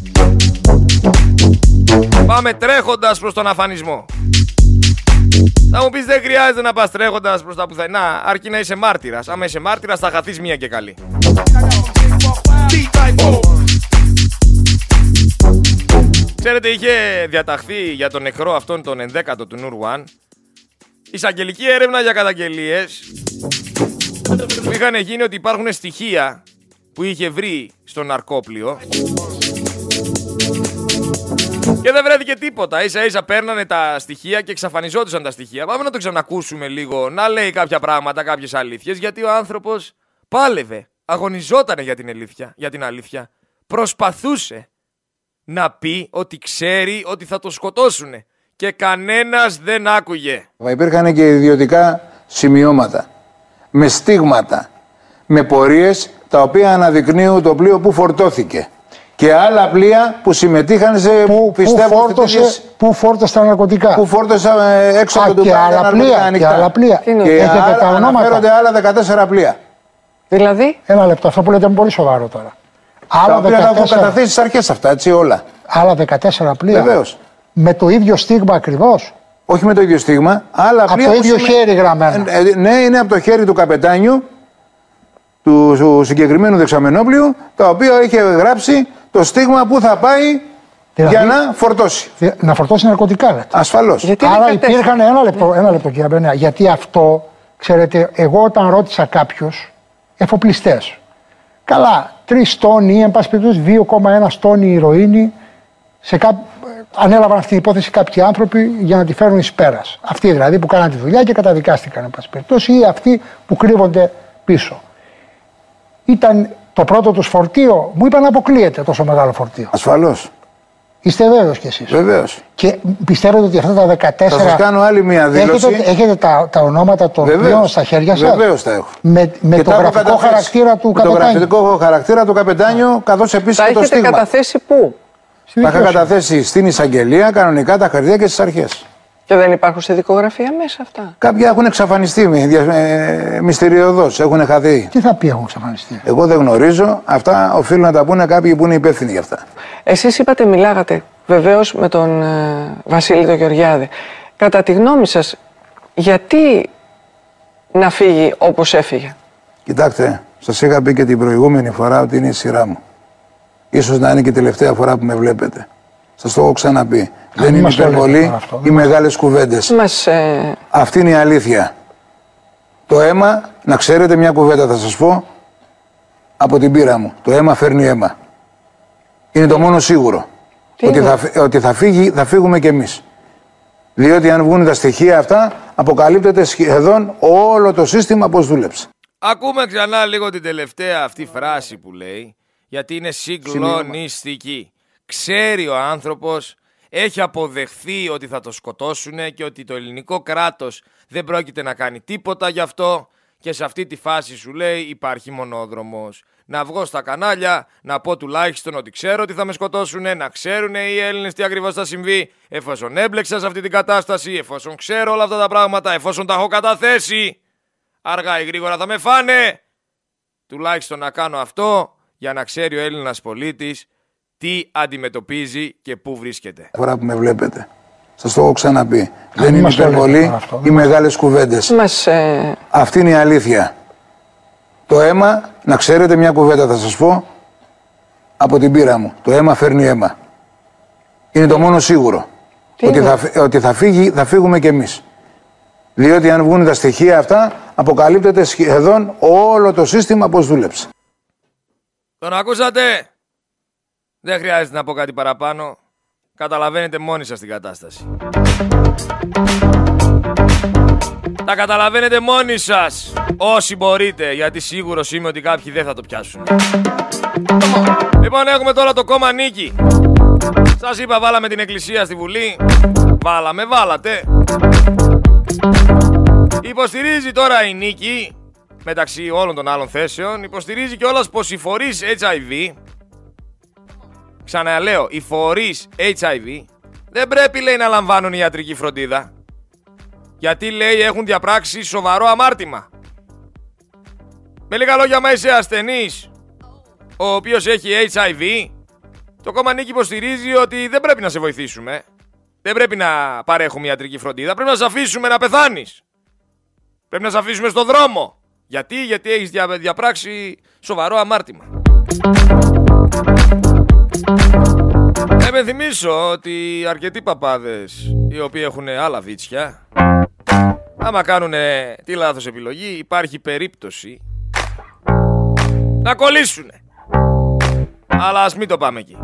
πάμε τρέχοντας προς τον αφανισμό. Θα μου πεις δεν χρειάζεται να πας τρέχοντας προς τα πουθενά, αρκεί να είσαι μάρτυρας. Άμα είσαι μάρτυρας θα χαθείς μία και καλή. Ξέρετε, είχε διαταχθεί για τον νεκρό αυτόν τον ενδέκατο του Νουρουάν εισαγγελική έρευνα για καταγγελίες που είχαν γίνει ότι υπάρχουν στοιχεία που είχε βρει στο ναρκόπλιο και δεν βρέθηκε τίποτα. Ίσα ίσα παίρνανε τα στοιχεία και εξαφανιζόντουσαν τα στοιχεία. Πάμε να το ξανακούσουμε λίγο, να λέει κάποια πράγματα, κάποιες αλήθειες, γιατί ο άνθρωπος πάλευε, αγωνιζότανε για την αλήθεια, για την αλήθεια. Προσπαθούσε να πει ότι ξέρει ότι θα το σκοτώσουνε και κανένας δεν άκουγε. Υπήρχαν και ιδιωτικά σημειώματα, με στίγματα, με πορείες, τα οποία αναδεικνύουν το πλοίο που φορτώθηκε. Και άλλα πλοία που συμμετείχαν σε... Που, πιστεύω, που, φόρτωσε, που φόρτωσε τα ναρκωτικά. Που φόρτωσε ε, έξω από το Ντουμπάι. Και άλλα πλοία. Και, και άλλα, τα αναφέρονται άλλα δεκατέσσερα πλοία. Δηλαδή... Ένα λεπτό, αυτό που λέτε είναι πολύ σοβαρό τώρα. Τα οποία θα έχουν καταθέσει στις αρχές αυτά, έτσι όλα. Άλλα δεκατέσσερα πλοία. Βεβαίως. Με το ίδιο στίγμα ακριβώς. Όχι με το ίδιο στίγμα, αλλά από το ίδιο σημαίνει... χέρι γραμμένα. Ε, ε, ναι, είναι από το χέρι του καπετάνιου, του, του συγκεκριμένου δεξαμενόπλιου, τα οποία είχε γράψει το στίγμα που θα πάει δηλαδή, για να φορτώσει. Δη, να φορτώσει ναρκωτικά, λέτε. Ασφαλώς. Γιατί άρα υπήρχαν. Ένα λεπτό, ένα λεπτό κύριε Μπενέα, γιατί αυτό, ξέρετε, εγώ όταν ρώτησα κάποιους εφοπλιστές, καλά, τρεις τόνοι, εν πάση περιπτώσει δύο κόμμα ένα τόνοι ηρωίνη, σε κά... ανέλαβαν αυτή την υπόθεση κάποιοι άνθρωποι για να τη φέρουν εις πέρας. Αυτοί δηλαδή που κάναν τη δουλειά και καταδικάστηκαν, εν πάση περιπτώσει, ή αυτοί που κρύβονται πίσω. Ήταν το πρώτο τους φορτίο, μου είπαν αποκλείεται τόσο μεγάλο φορτίο. Ασφαλώς. Είστε βέβαιος κι εσείς. Βεβαίως. Και πιστεύετε ότι αυτά τα δεκατέσσερα. Θα σας κάνω άλλη μια δήλωση. Έχετε, έχετε τα, τα ονόματα των πλοίων στα χέρια σας. Βεβαίως τα έχω. Με, με το γραφικό χαρακτήρα του καπετάνιου. Με το γραφικό χαρακτήρα του καπετάνιου, καθώς επίσης και το στίγμα. Τα έχετε καταθέσει πού? Τα είχα καταθέσει στην εισαγγελία, κανονικά τα χαρτιά και στις αρχές. Και δεν υπάρχουν σε δικογραφία μέσα αυτά. Κάποια έχουν εξαφανιστεί μυστηριωδώς, έχουν χαθεί. Τι θα πει έχουν εξαφανιστεί? Εγώ δεν γνωρίζω. Αυτά οφείλουν να τα πούνε κάποιοι που είναι υπεύθυνοι για αυτά. Εσείς είπατε, μιλάγατε βεβαίως με τον ε, Βασίλη τον Γεωργιάδη. Κατά τη γνώμη σας, γιατί να φύγει όπως έφυγε? Κοιτάξτε, σας είχα πει και την προηγούμενη φορά ότι είναι η σειρά μου. Ίσως να είναι και η τελευταία φορά που με βλέπετε. Σας το έχω ξαναπεί. Αν δεν είναι υπερβολή οι μεγάλες κουβέντες. Μας, ε... Αυτή είναι η αλήθεια. Το αίμα, να ξέρετε μια κουβέντα θα σας πω, από την πείρα μου. Το αίμα φέρνει αίμα. Είναι το μόνο σίγουρο. Τι ότι είναι? θα, ότι θα, φύγει, θα φύγουμε κι εμείς. Διότι αν βγουν τα στοιχεία αυτά, αποκαλύπτεται σχεδόν όλο το σύστημα πώς δούλεψε. Ακούμε ξανά λίγο την τελευταία αυτή φράση που λέει, γιατί είναι συγκλονιστική. Ξέρει ο άνθρωπος, έχει αποδεχθεί ότι θα το σκοτώσουνε και ότι το ελληνικό κράτος δεν πρόκειται να κάνει τίποτα γι' αυτό και σε αυτή τη φάση σου λέει υπάρχει μονόδρομος. Να βγω στα κανάλια, να πω τουλάχιστον ότι ξέρω ότι θα με σκοτώσουνε, να ξέρουνε οι Έλληνες τι ακριβώς θα συμβεί, εφόσον έμπλεξα σε αυτή την κατάσταση, εφόσον ξέρω όλα αυτά τα πράγματα, εφόσον τα έχω καταθέσει, αργά ή γρήγορα θα με φάνε, τουλάχιστον να κάνω αυτό. για να ξέρει ο Έλληνας πολίτης τι αντιμετωπίζει και πού βρίσκεται. Φορά που με βλέπετε, σας το έχω ξαναπεί, δεν είναι υπερβολή ή μεγάλες κουβέντες. Μας, ε... Αυτή είναι η αλήθεια. Το αίμα, να ξέρετε μια κουβέντα θα σας πω, από την πείρα μου. Το αίμα φέρνει αίμα. Είναι το μόνο σίγουρο. Ότι, θα, ότι θα, φύγει, θα φύγουμε κι εμείς. Διότι αν βγουν τα στοιχεία αυτά, αποκαλύπτεται σχεδόν όλο το σύστημα πώς δούλεψε. Τον ακούσατε? Δεν χρειάζεται να πω κάτι παραπάνω. Καταλαβαίνετε μόνοι σας την κατάσταση. Τα καταλαβαίνετε μόνοι σας, όσοι μπορείτε, γιατί σίγουρος είμαι ότι κάποιοι δεν θα το πιάσουν. Λοιπόν, έχουμε τώρα το κόμμα Νίκη. Σας είπα, βάλαμε την εκκλησία στη Βουλή. Βάλαμε, βάλατε. Υποστηρίζει τώρα η Νίκη, μεταξύ όλων των άλλων θέσεων, υποστηρίζει κιόλας πως οι φορείς H I V, ξαναλέω, οι φορείς H I V, δεν πρέπει, λέει, να λαμβάνουν ιατρική φροντίδα. Γιατί, λέει, έχουν διαπράξει σοβαρό αμάρτημα. Με λίγα λόγια, άμα είσαι ασθενής, ο οποίος έχει H I V, το κόμμα Νίκη υποστηρίζει ότι δεν πρέπει να σε βοηθήσουμε. Δεν πρέπει να παρέχουμε ιατρική φροντίδα. Πρέπει να σε αφήσουμε να πεθάνεις. Πρέπει να σε αφήσουμε στον δρόμο. Γιατί, γιατί έχεις δια, διαπράξει σοβαρό αμάρτημα. Θα υπενθυμίσω ότι αρκετοί παπάδες, οι οποίοι έχουν άλλα βίτσια, άμα κάνουν τη λάθος επιλογή, υπάρχει περίπτωση να κολλήσουν. Αλλά ας μην το πάμε εκεί.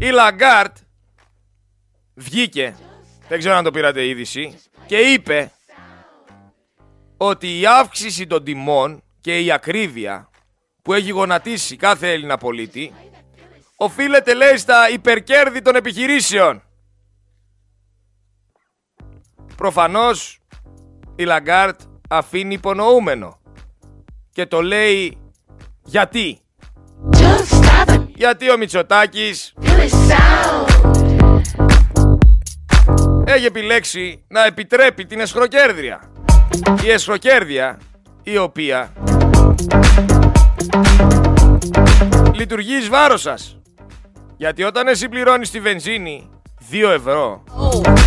Η Λαγκάρτ βγήκε, δεν ξέρω αν το πήρατε είδηση, και είπε ότι η αύξηση των τιμών και η ακρίβεια που έχει γονατίσει κάθε Έλληνα πολίτη οφείλεται, λέει, στα υπερκέρδη των επιχειρήσεων. Προφανώς η Λαγκάρτ αφήνει υπονοούμενο και το λέει γιατί. Γιατί ο Μητσοτάκης έχει επιλέξει να επιτρέπει την αισχροκέρδεια. Η αισχροκέρδεια η οποία λειτουργεί εις βάρος σας. Γιατί όταν εσύ πληρώνεις τη βενζίνη δύο ευρώ oh.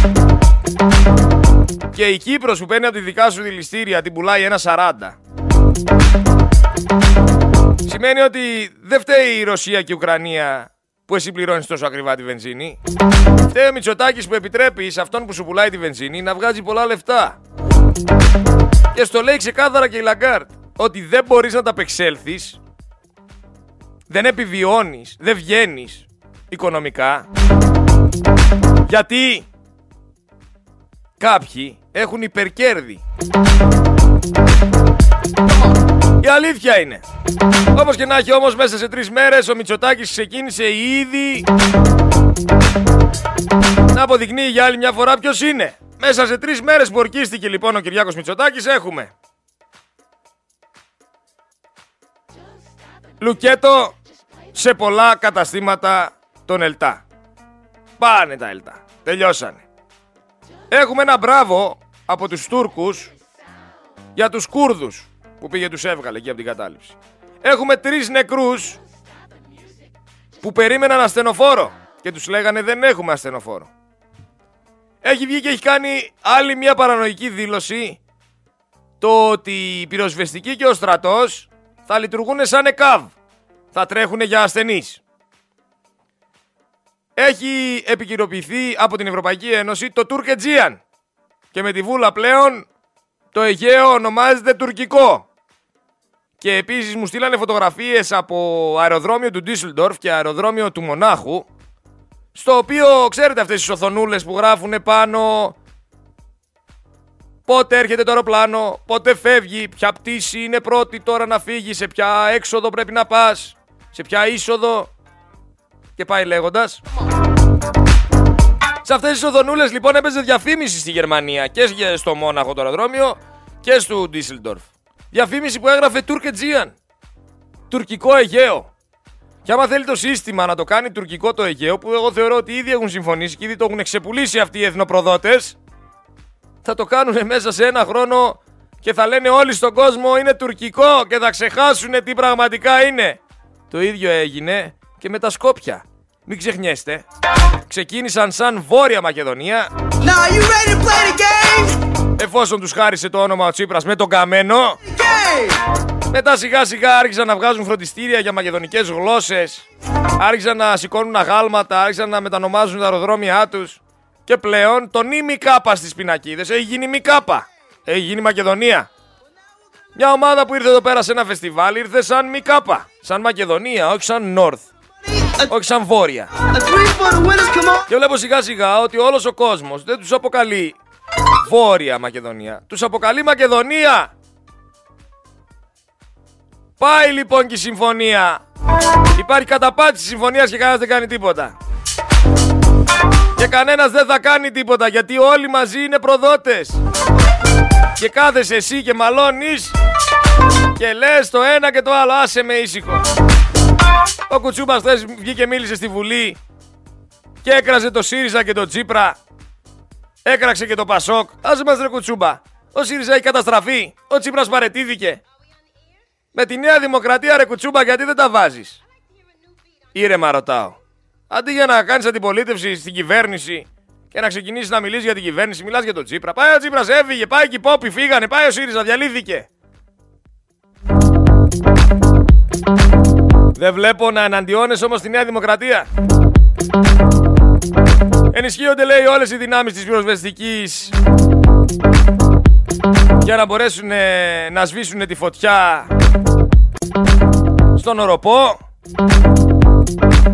και η Κύπρος που παίρνει από τη δικά σου δηληστήρια την πουλάει ένα σαράντα, σημαίνει ότι δεν φταίει η Ρωσία και η Ουκρανία που εσύ πληρώνεις τόσο ακριβά τη βενζίνη. Φταίει ο Μητσοτάκης που επιτρέπει σε αυτόν που σου πουλάει τη βενζίνη να βγάζει πολλά λεφτά. Και στο λέει ξεκάθαρα και η Λαγκάρτ ότι δεν μπορείς να τα απεξέλθεις, δεν επιβιώνεις, δεν βγαίνεις οικονομικά, γιατί κάποιοι έχουν υπερκέρδη. Η αλήθεια είναι. Όπως και να έχει όμως, μέσα σε τρεις μέρες ο Μητσοτάκης ξεκίνησε ήδη να αποδεικνύει για άλλη μια φορά ποιος είναι. Μέσα σε τρεις μέρες που ορκίστηκε λοιπόν ο Κυριάκος Μητσοτάκης έχουμε λουκέτο σε πολλά καταστήματα των ΕΛΤΑ. Πάνε τα ΕΛΤΑ. Τελειώσανε. Έχουμε ένα μπράβο από τους Τούρκους για τους Κούρδους που πήγε τους έβγαλε εκεί από την κατάληψη. Έχουμε τρεις νεκρούς που περίμεναν ασθενοφόρο και τους λέγανε δεν έχουμε ασθενοφόρο. Έχει βγει και έχει κάνει άλλη μια παρανοϊκή δήλωση, το ότι η πυροσβεστική και ο στρατός θα λειτουργούν σαν ΕΚΑΒ. Θα τρέχουν για ασθενείς. Έχει επικυροποιηθεί από την Ευρωπαϊκή Ένωση το Τουρκετζίαν. Και με τη Βούλα πλέον το Αιγαίο ονομάζεται τουρκικό. Και επίσης μου στείλανε φωτογραφίες από αεροδρόμιο του Ντίσσελντορφ και αεροδρόμιο του Μονάχου, στο οποίο, ξέρετε αυτές τις οθονούλες που γράφουν πάνω πότε έρχεται το αεροπλάνο, πότε φεύγει, ποια πτήση είναι πρώτη τώρα να φύγει, σε ποια έξοδο πρέπει να πας, σε ποια είσοδο και πάει λέγοντας. Σε αυτές τις οθονούλες λοιπόν έπαιζε διαφήμιση στη Γερμανία και στο Μόναχο το αεροδρόμιο και στο Ντίσσελντορφ. Διαφήμιση που έγραφε Τουρκετζίαν, τουρκικό Αιγαίο. Και άμα θέλει το σύστημα να το κάνει τουρκικό το Αιγαίο, που εγώ θεωρώ ότι ήδη έχουν συμφωνήσει και ήδη το έχουν ξεπουλήσει αυτοί οι εθνοπροδότες, θα το κάνουν μέσα σε ένα χρόνο και θα λένε όλοι στον κόσμο είναι τουρκικό και θα ξεχάσουν τι πραγματικά είναι. Το ίδιο έγινε και με τα Σκόπια. Μην ξεχνιέστε. Ξεκίνησαν σαν Βόρεια Μακεδονία. Εφόσον τους χάρισε το όνομα ο Τσίπρας με τον Καμένο. Μετά σιγά σιγά άρχισαν να βγάζουν φροντιστήρια για μακεδονικές γλώσσες. Άρχισαν να σηκώνουν αγάλματα, άρχισαν να μετανομάζουν τα αεροδρόμια τους. Και πλέον τον ήμι κάπα στις πινακίδες έχει γίνει μη κάπα. Έχει γίνει Μακεδονία. Μια ομάδα που ήρθε εδώ πέρα σε ένα φεστιβάλ ήρθε σαν μη κάπα. Σαν Μακεδονία, όχι σαν North. Όχι σαν Βόρεια. Και βλέπω σιγά σιγά ότι όλος ο κόσμος δεν τους αποκαλεί Βόρεια Μακεδονία. Τους αποκαλεί Μακεδονία. Πάει λοιπόν και η συμφωνία. Υπάρχει καταπάτηση συμφωνίας και κανένας δεν κάνει τίποτα. Και κανένας δεν θα κάνει τίποτα γιατί όλοι μαζί είναι προδότες. Και κάθεσαι εσύ και μαλώνεις και λες το ένα και το άλλο. Άσε με ήσυχο. Ο Κουτσούμπας χθες βγήκε και μίλησε στη Βουλή και έκραζε το ΣΥΡΙΖΑ και το Τσίπρα. Έκραξε και το Πασόκ. Άσε μας ρε Κουτσούμπα. Ο ΣΥΡΙΖΑ έχει καταστραφεί. Ο Τσίπρας παραιτήθηκε. Με τη Νέα Δημοκρατία ρε Κουτσούμπα γιατί δεν τα βάζεις? Ήρεμα ρωτάω. Αντί για να κάνεις αντιπολίτευση στην κυβέρνηση και να ξεκινήσεις να μιλήσεις για την κυβέρνηση, μιλάς για τον Τσίπρα. Πάει ο Τσίπρας, έφυγε, πάει και οι Πόποι φύγανε, πάει ο ΣΥΡΙΖΑ, διαλύθηκε. Δεν βλέπω να εναντιώνεσαι όμως τη Νέα Δημοκρατία. Ενισχύονται λέει όλες οι δυνάμεις της πυροσβεστικής για να μπορέσουν ε, να σβήσουν τη φωτιά στον Οροπό.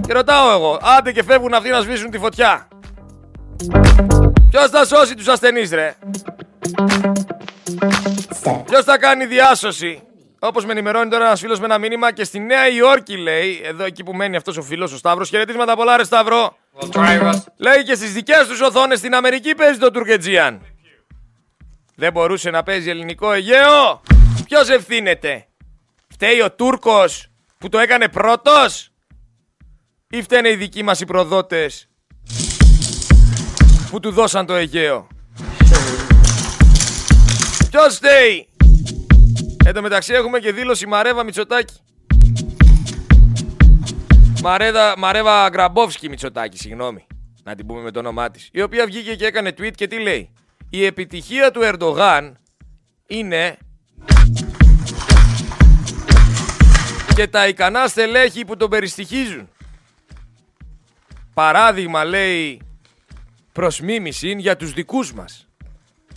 Και ρωτάω εγώ, άντε και φεύγουν αυτοί να σβήσουν τη φωτιά. Ποιος θα σώσει τους ασθενείς ρε? Ποιος θα κάνει διάσωση? Όπως με ενημερώνει τώρα ένας φίλος με ένα μήνυμα και στη Νέα Υόρκη λέει, εδώ εκεί που μένει αυτός ο φίλος ο Σταύρος, χαιρετίσματα πολλά ρε Σταύρο. Λέει και στις δικές τους οθόνες στην Αμερική παίζει το Τουρκετζίαν. Δεν μπορούσε να παίζει ελληνικό Αιγαίο? Ποιος ευθύνεται? Φταίει ο Τούρκος που το έκανε πρώτος? Ή φταίνε οι δικοί μας οι προδότες που του δώσαν το Αιγαίο? Ποιος φταίει? Εν τω μεταξύ έχουμε και δήλωση Μαρέβα Μητσοτάκη. Μαρέδα, Μαρέβα Γκραμπόφσκι Μητσοτάκη, συγγνώμη. Να την πούμε με το όνομά της. Η οποία βγήκε και έκανε tweet και τι λέει? Η επιτυχία του Ερντογάν είναι και τα ικανά στελέχη που τον περιστοιχίζουν. Παράδειγμα λέει προς μίμηση για τους δικούς μας.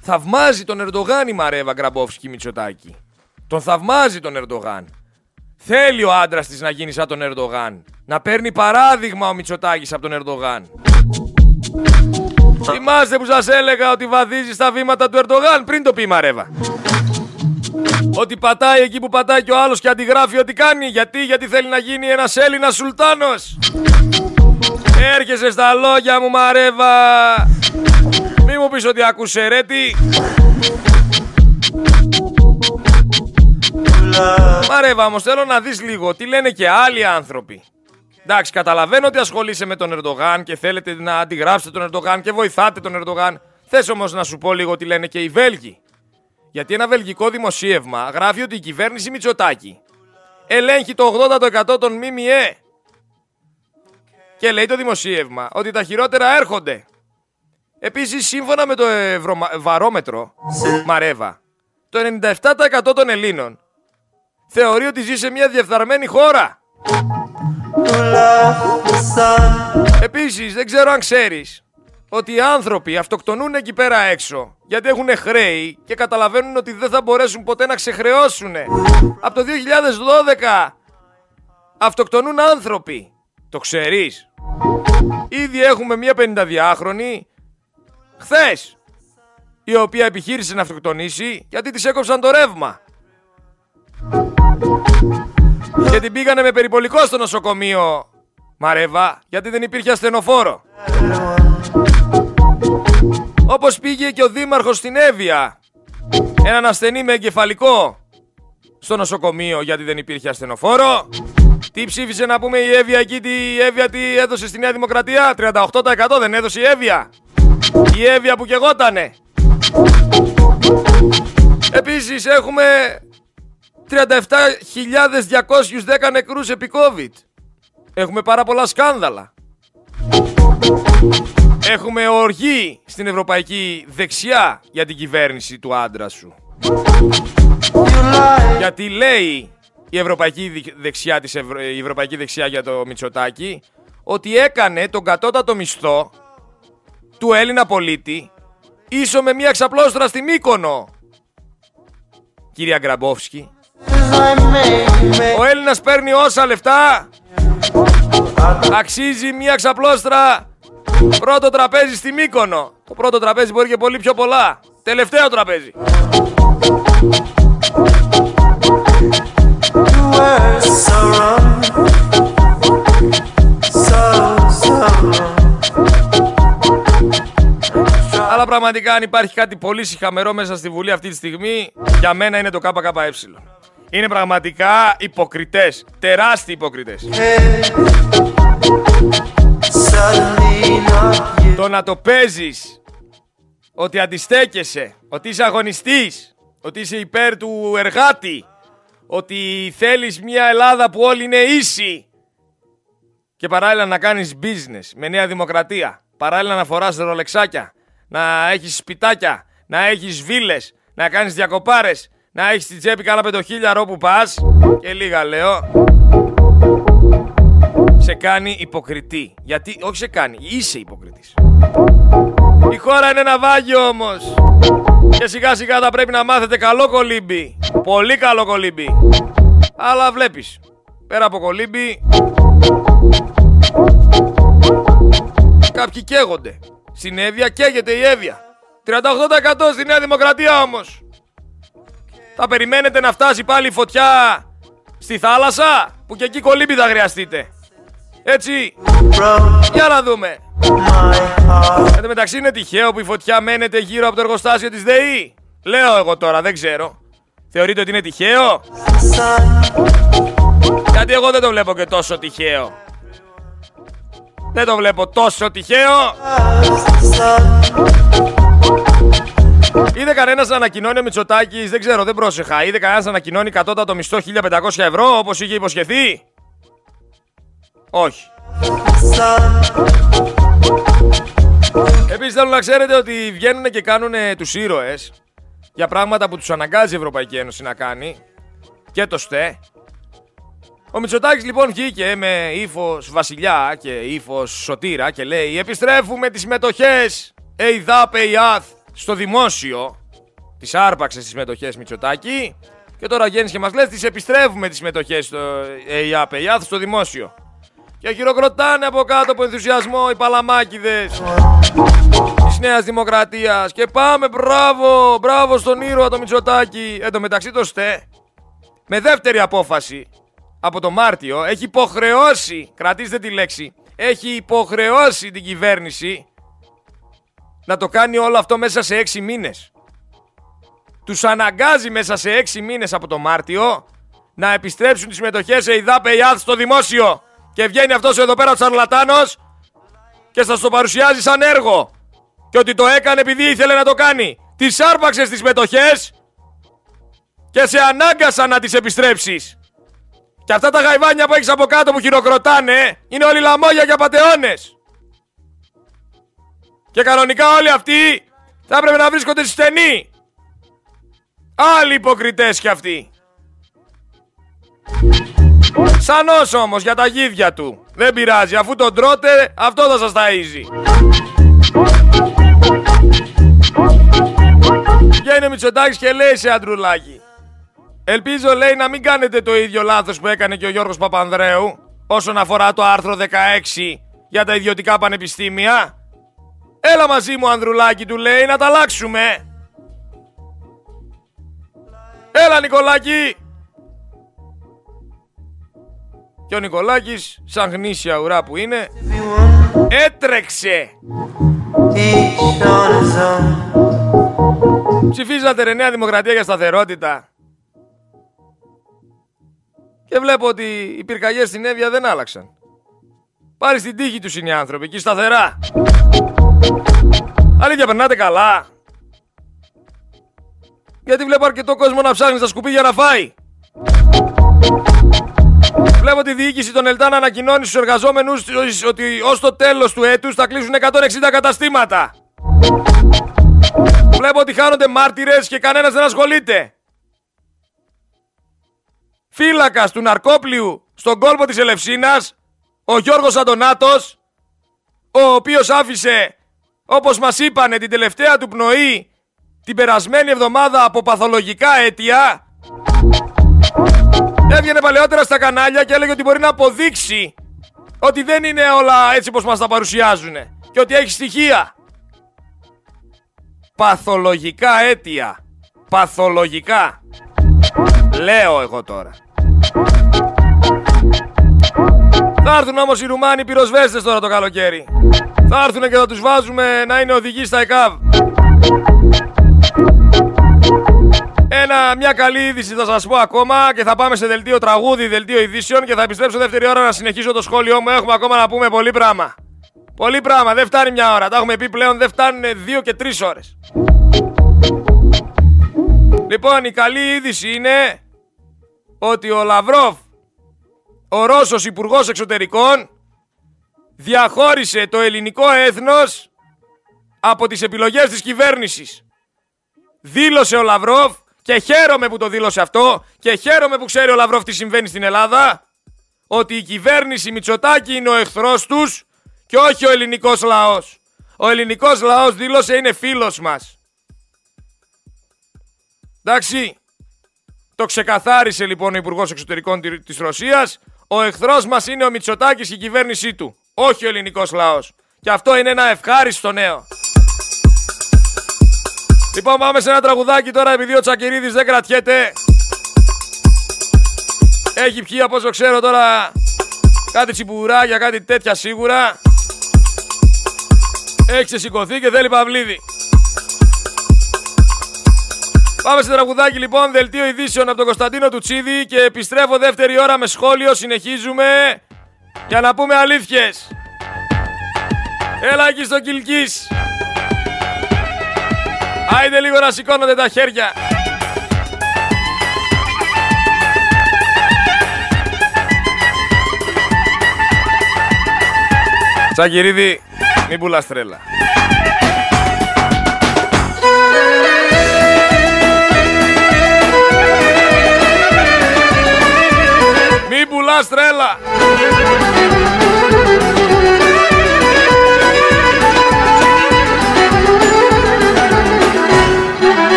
Θαυμάζει τον Ερντογάν η Μαρέβα Γκραμπόφσκι Μητσοτάκη. Τον θαυμάζει τον Ερντογάν. Θέλει ο άντρας της να γίνει σαν τον Ερντογάν. Να παίρνει παράδειγμα ο Μητσοτάκης από τον Ερντογάν. Θυμάστε που σας έλεγα ότι βαδίζει στα βήματα του Ερντογάν πριν το πει η Μαρέβα? Ότι πατάει εκεί που πατάει και ο άλλος και αντιγράφει ό,τι κάνει. Γιατί, γιατί θέλει να γίνει ένας Έλληνας Σουλτάνος. Έρχεσαι στα λόγια μου Μαρέβα. Μη μου πεις ότι ακούς Σερέτη. Μαρέβα όμως θέλω να δεις λίγο τι λένε και άλλοι άνθρωποι. Εντάξει, καταλαβαίνω ότι ασχολείσαι με τον Ερντογάν και θέλετε να αντιγράψετε τον Ερντογάν και βοηθάτε τον Ερντογάν. Θες όμως να σου πω λίγο τι λένε και οι Βέλγοι? Γιατί ένα βελγικό δημοσίευμα γράφει ότι η κυβέρνηση Μητσοτάκη ελέγχει το ογδόντα τοις εκατό των ΜΜΕ. Και λέει το δημοσίευμα ότι τα χειρότερα έρχονται. Επίσης, σύμφωνα με το Ευρωβαρόμετρο Μαρέβα, το ενενήντα επτά τοις εκατό των Ελλήνων θεωρεί ότι ζει σε μια διεφθαρμένη χώρα. Επίσης, δεν ξέρω αν ξέρεις ότι οι άνθρωποι αυτοκτονούν εκεί πέρα έξω γιατί έχουν χρέη και καταλαβαίνουν ότι δεν θα μπορέσουν ποτέ να ξεχρεώσουν. Από το δύο χιλιάδες δώδεκα αυτοκτονούν άνθρωποι. Το ξέρεις? Ήδη έχουμε μια πενηνταδιάχρονη χθες, η οποία επιχείρησε να αυτοκτονήσει γιατί της έκοψαν το ρεύμα. Και την πήγανε με περιπολικό στο νοσοκομείο Μαρέβα γιατί δεν υπήρχε ασθενοφόρο. Όπως πήγε και ο δήμαρχος στην Εύβοια έναν ασθενή με εγκεφαλικό στο νοσοκομείο γιατί δεν υπήρχε ασθενοφόρο. Τι ψήφισε να πούμε η Εύβοια εκεί? Η Εύβοια τι έδωσε στη Νέα Δημοκρατία? τριάντα οκτώ τοις εκατό δεν έδωσε η Εύβοια. Η Εύβοια που κεγότανε. Επίσης έχουμε τριάντα επτά χιλιάδες διακόσιους δέκα νεκρούς επί COVID. Έχουμε πάρα πολλά σκάνδαλα. Έχουμε οργή στην ευρωπαϊκή δεξιά για την κυβέρνηση του άντρα σου. Γιατί λέει η ευρωπαϊκή δεξιά, της Ευρω... η ευρωπαϊκή δεξιά για το Μητσοτάκη ότι έκανε τον κατώτατο μισθό του Έλληνα πολίτη ίσο με μια ξαπλώστρα στη Μύκονο. Κυρία Γκραμπόφσκι, ο Έλληνας παίρνει όσα λεφτά αξίζει μια ξαπλώστρα πρώτο τραπέζι στη Μύκονο. Το πρώτο τραπέζι μπορεί και πολύ πιο πολλά. Τελευταίο τραπέζι. Αλλά πραγματικά αν υπάρχει κάτι πολύ συχαμερό μέσα στη Βουλή αυτή τη στιγμή, για μένα είναι το ΚΚΕ. Είναι πραγματικά υποκριτές, τεράστιοι υποκριτές. Το να το παίζεις ότι αντιστέκεσαι, ότι είσαι αγωνιστής, ότι είσαι υπέρ του εργάτη, ότι θέλεις μια Ελλάδα που όλοι είναι ίσοι και παράλληλα να κάνεις business με Νέα Δημοκρατία, παράλληλα να φοράς ρολεξάκια, να έχεις σπιτάκια, να έχεις βίλες, να κάνεις διακοπάρες, να έχεις στην τσέπη καλά πεντοχίλιαρο που πας και λίγα, λέω, σε κάνει υποκριτή. Γιατί όχι σε κάνει, είσαι υποκριτής. Η χώρα είναι ναυάγιο όμως. Και σιγά σιγά θα πρέπει να μάθετε καλό κολύμπι. Πολύ καλό κολύμπι. Αλλά βλέπεις, πέρα από κολύμπι, κάποιοι καίγονται. Στην Εύβοια καίγεται η Εύβοια. τριάντα οκτώ τοις εκατό στη Νέα Δημοκρατία όμως. Θα περιμένετε να φτάσει πάλι η φωτιά στη θάλασσα, που και εκεί κολύμπι θα χρειαστείτε. Έτσι, για να δούμε. Εν τω μεταξύ είναι τυχαίο που η φωτιά μένεται γύρω από το εργοστάσιο της ΔΕΗ? Λέω εγώ τώρα, δεν ξέρω. Θεωρείτε ότι είναι τυχαίο? Γιατί εγώ δεν το βλέπω και τόσο τυχαίο. Δεν το βλέπω τόσο τυχαίο. Είδε κανένας να ανακοινώνει ο Μητσοτάκης? Δεν ξέρω, δεν πρόσεχα. Είδε κανένας να ανακοινώνει κατώτατο μισθό χίλια πεντακόσια ευρώ όπως είχε υποσχεθεί? Όχι. Επίσης θέλω να ξέρετε ότι βγαίνουν και κάνουν τους ήρωες για πράγματα που τους αναγκάζει η Ευρωπαϊκή Ένωση να κάνει και το ΣΤΕ. Ο Μητσοτάκης λοιπόν βγήκε με ύφος βασιλιά και ύφος σωτήρα και λέει «Επιστρέφουμε τις μετοχές, ΕΙΔΑΠ, ΕΙΑΘ» στο δημόσιο. Τις άρπαξε τις μετοχές Μητσοτάκη και τώρα βγαίνεις και μας λες «Τις επιστρέφουμε τις μετοχές ΕΙΔΑΠ, ΕΙΑΘ» στο δημόσιο. Και χειροκροτάνε από κάτω από ενθουσιασμό οι παλαμάκηδες της Νέας Δημοκρατίας. Και πάμε, μπράβο, μπράβο στον ήρωα το Μητσοτάκη. Εν τω μεταξύ το ΣΤΕ, με δεύτερη απόφαση από το Μάρτιο, έχει υποχρεώσει, κρατήστε τη λέξη, έχει υποχρεώσει την κυβέρνηση να το κάνει όλο αυτό μέσα σε έξι μήνες. Τους αναγκάζει μέσα σε έξι μήνες από το Μάρτιο να επιστρέψουν τις μετοχές ΕΙΔΑΠ-ΕΙΑΘ στο δημόσιο. Και βγαίνει αυτός εδώ πέρα ο σαρλατάνος και σας το παρουσιάζει σαν έργο. Και ότι το έκανε επειδή ήθελε να το κάνει. Τις άρπαξες τις μετοχές και σε ανάγκασαν να τις επιστρέψεις. Και αυτά τα γαϊβάνια που έχεις από κάτω που χειροκροτάνε είναι όλοι λαμόγια και απατεώνες. Και κανονικά όλοι αυτοί θα έπρεπε να βρίσκονται στη στενή. Άλλοι υποκριτές κι αυτοί. Σανός όμως για τα γίδια του. Δεν πειράζει, αφού τον τρώτε, αυτό θα σας ταΐζει. Βγαίνει ο Μητσοτάκης και λέει σε Ανδρουλάκη, ελπίζω, λέει, να μην κάνετε το ίδιο λάθος που έκανε και ο Γιώργος Παπανδρέου όσον αφορά το άρθρο δεκαέξι για τα ιδιωτικά πανεπιστήμια. Έλα μαζί μου, Ανδρουλάκη, του λέει, να τα αλλάξουμε. Έλα, Νικολάκη. Και ο Νικολάκης, σαν γνήσια ουρά που είναι, έτρεξε. Ψηφίζατε ρε Νέα Δημοκρατία για σταθερότητα. Και βλέπω ότι οι πυρκαγιές στην Εύβοια δεν άλλαξαν. Πάρει στην τύχη τους είναι οι άνθρωποι, εκεί σταθερά. Αλήθεια, περνάτε καλά? Γιατί βλέπω αρκετό κόσμο να ψάχνει στα σκουπίδια να φάει. Βλέπω τη διοίκηση των ΕΛΤΑ να ανακοινώνει στους εργαζόμενους ότι ως το τέλος του έτους θα κλείσουν εκατόν εξήντα καταστήματα. Βλέπω ότι χάνονται μάρτυρες και κανένας δεν ασχολείται. Φύλακας του Ναρκόπλιου στον κόλπο της Ελευσίνας, ο Γιώργος Αντωνάτος, ο οποίος άφησε, όπως μας είπανε, την τελευταία του πνοή την περασμένη εβδομάδα από παθολογικά αίτια. Έβγαινε παλαιότερα στα κανάλια και έλεγε ότι μπορεί να αποδείξει ότι δεν είναι όλα έτσι όπως μας τα παρουσιάζουνε και ότι έχει στοιχεία. Παθολογικά αίτια. Παθολογικά. Λέω εγώ τώρα. Θα έρθουν όμως οι Ρουμάνοι πυροσβέστες τώρα το καλοκαίρι. Θα έρθουν και θα τους βάζουμε να είναι οδηγοί στα ΕΚΑΒ. Ένα, μια καλή είδηση θα σας πω ακόμα και θα πάμε σε δελτίο τραγούδι, δελτίο ειδήσεων και θα επιστρέψω δεύτερη ώρα να συνεχίσω το σχόλιο μου. Έχουμε ακόμα να πούμε πολύ πράγμα. Πολύ πράγμα, δεν φτάνει μια ώρα. Τα έχουμε πει πλέον, δεν φτάνουν δύο και τρεις ώρες. Λοιπόν, η καλή είδηση είναι ότι ο Λαβρόφ, ο Ρώσος Υπουργός Εξωτερικών, διαχώρισε το ελληνικό έθνος από τις επιλογές της κυβέρνησης. Δήλωσε ο Λαβρόφ, και χαίρομαι που το δήλωσε αυτό, και χαίρομαι που ξέρει ο Λαβρόφ τι συμβαίνει στην Ελλάδα, ότι η κυβέρνηση Μητσοτάκη είναι ο εχθρός τους και όχι ο ελληνικός λαός. Ο ελληνικός λαός, δήλωσε, είναι φίλος μας. Εντάξει, το ξεκαθάρισε λοιπόν ο Υπουργός Εξωτερικών της Ρωσίας, ο εχθρός μας είναι ο Μητσοτάκης και η κυβέρνησή του, όχι ο ελληνικός λαός. Και αυτό είναι ένα ευχάριστο νέο. Λοιπόν, πάμε σε ένα τραγουδάκι τώρα, επειδή ο Τσακυρίδης δεν κρατιέται. Έχει πιει, από όσο ξέρω τώρα, κάτι τσιμπουράκια, κάτι τέτοια σίγουρα. Έχει ξεσηκωθεί και θέλει Παυλίδη. Πάμε σε τραγουδάκι λοιπόν, δελτίο ειδήσεων από τον Κωνσταντίνο Τουτσίδη και επιστρέφω δεύτερη ώρα με σχόλιο, συνεχίζουμε για να πούμε αλήθειες. Έλα εκεί στο Κιλκής. Άιντε λίγο να σηκώνονται τα χέρια. Τσακυρίδη, μην πουλάς τρέλα. Μην πουλάς τρέλα.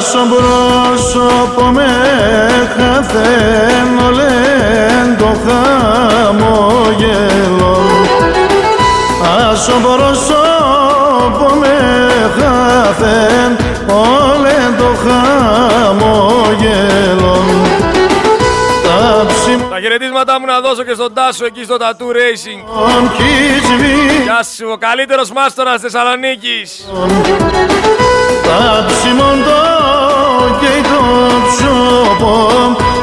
Στον πρόσωπο με χαθαίνω λέντο χαμογελό. Στον πρόσωπο με χαθαίνω λέντο χαμογελό. Τα χαιρετίσματά μου να δώσω και στον Τάσο εκεί στο Tattoo Racing. Γεια σου, ο καλύτερος μάστορας Θεσσαλονίκης. Ταψιμοντό και το ψωπό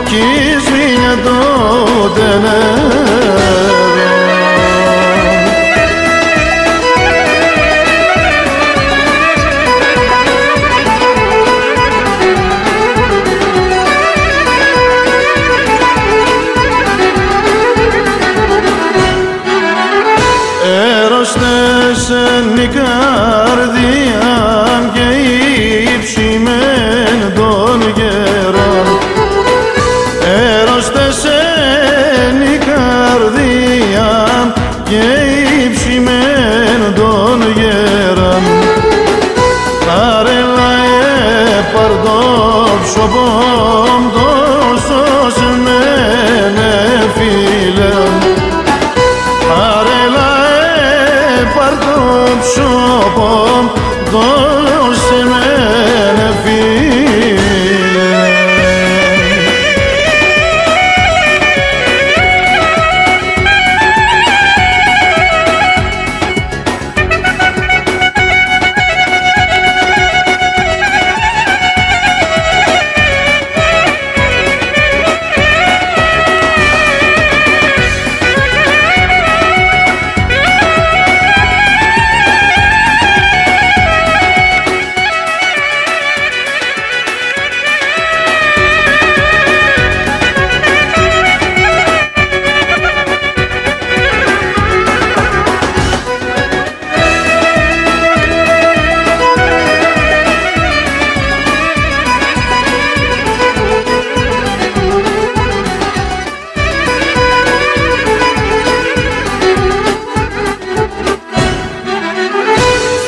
κι η σβήνια τότε νερό. Έρωτες εν η καρδιά και υψημένη των γερών. Έρωτες εν η καρδιά και υψημένη των γερών. Παρέλα επαρδόψοπον τόσο σε μένε φίλε. Σοπον δώσε με ένα φίλε.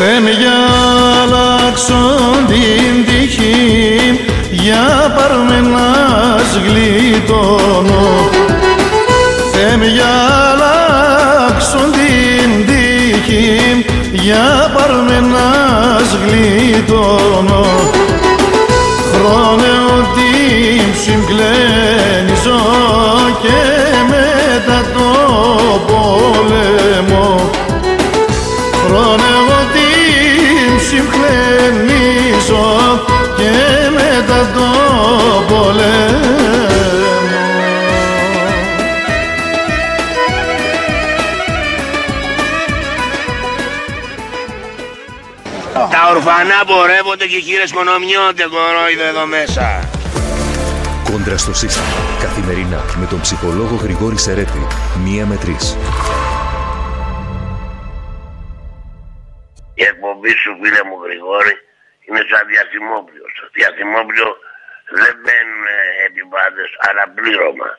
Θεέ για αλλάξω την τύχη, για πάρμε να σγλιτώνω. Θεέ για αλλάξω την τύχη, για πάρμε να σγλιτώνω. Χρόνε ότι ψυμπλένιζω και μετά το πόλεμο. Χρόνε ότι ψυμπλένιζω και μετά το πόλεμο. Ορφανά πορεύονται και οι χείρες μονομιώνται, κορόιδο εδώ μέσα. Κόντρα στο σύστημα. Καθημερινά με τον ψυχολόγο Γρηγόρη Σερέτη. Μία με τρεις. Η εκπομπή σου, φίλε μου Γρηγόρη, είναι σαν διαθυμόπλιο. Στο διαθυμόπλιο δεν μπαίνουν επιβάτες, αλλά πλήρωμα.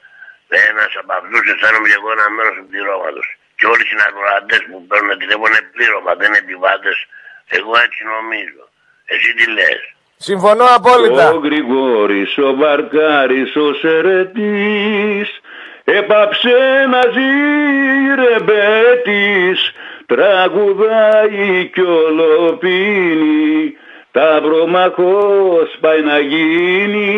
Ένας από αυτούς αισθάνομαι και εγώ ένα μέρος του πληρώματος. Και όλοι οι συνακροατές που παίρνουν τηλέφωνο είναι πλήρωμα, δεν είναι επιβάτες. Εγώ έτσι νομίζω. Εσύ τι λες? Συμφωνώ απόλυτα. Ο Γρηγόρης, ο Βαρκάρης, ο Σερέτης, έπαψε να ζει ρεμπέτης, τραγουδάει κι ολοπίνει, ταυρομαχός πάει να γίνει,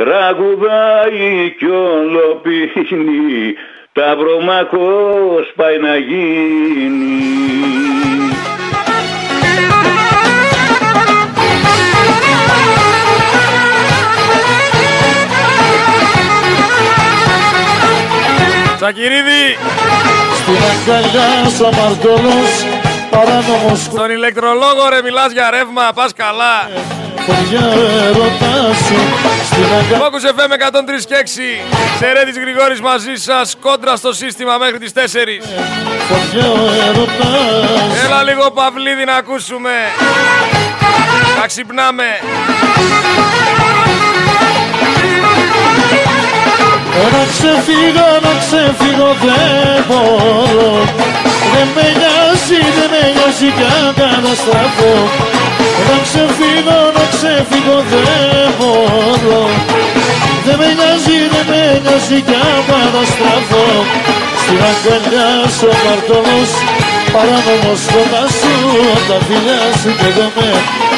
τραγουδάει κι ολοπίνει, ταυρομαχός πάει να γίνει. Σακυρίδη! Στην αγκαλιά σου αμαρτωλός παράνομος. Στον ηλεκτρολόγο ρε μιλάς για ρεύμα, πας καλά. Χωριά ερωτά σου στην αγκαλιά. Φόκους εφ εμ εκατόν τρία και έξι. Σερέτης Γρηγόρης μαζί σας, κόντρα στο σύστημα μέχρι τις τέσσερις. Χωριά ερωτά σου. Έλα λίγο Παυλίδη να ακούσουμε. Να ξυπνάμε. Να ξεφύγω, να ξεφύγω, δεν μπορώ. Δεν με νοιάζει, δεν με νοιάζει κι αν καταστραφώ. Να ξεφύγω, να ξεφύγω, δεν μπορώ. Δεν με νοιάζει, δεν με νοιάζει κι αν καταστραφώ. Στην αγκαλιά σου ο παρτώνος, παράνομος κοντά σου, τα φιλιά σου και εγώ με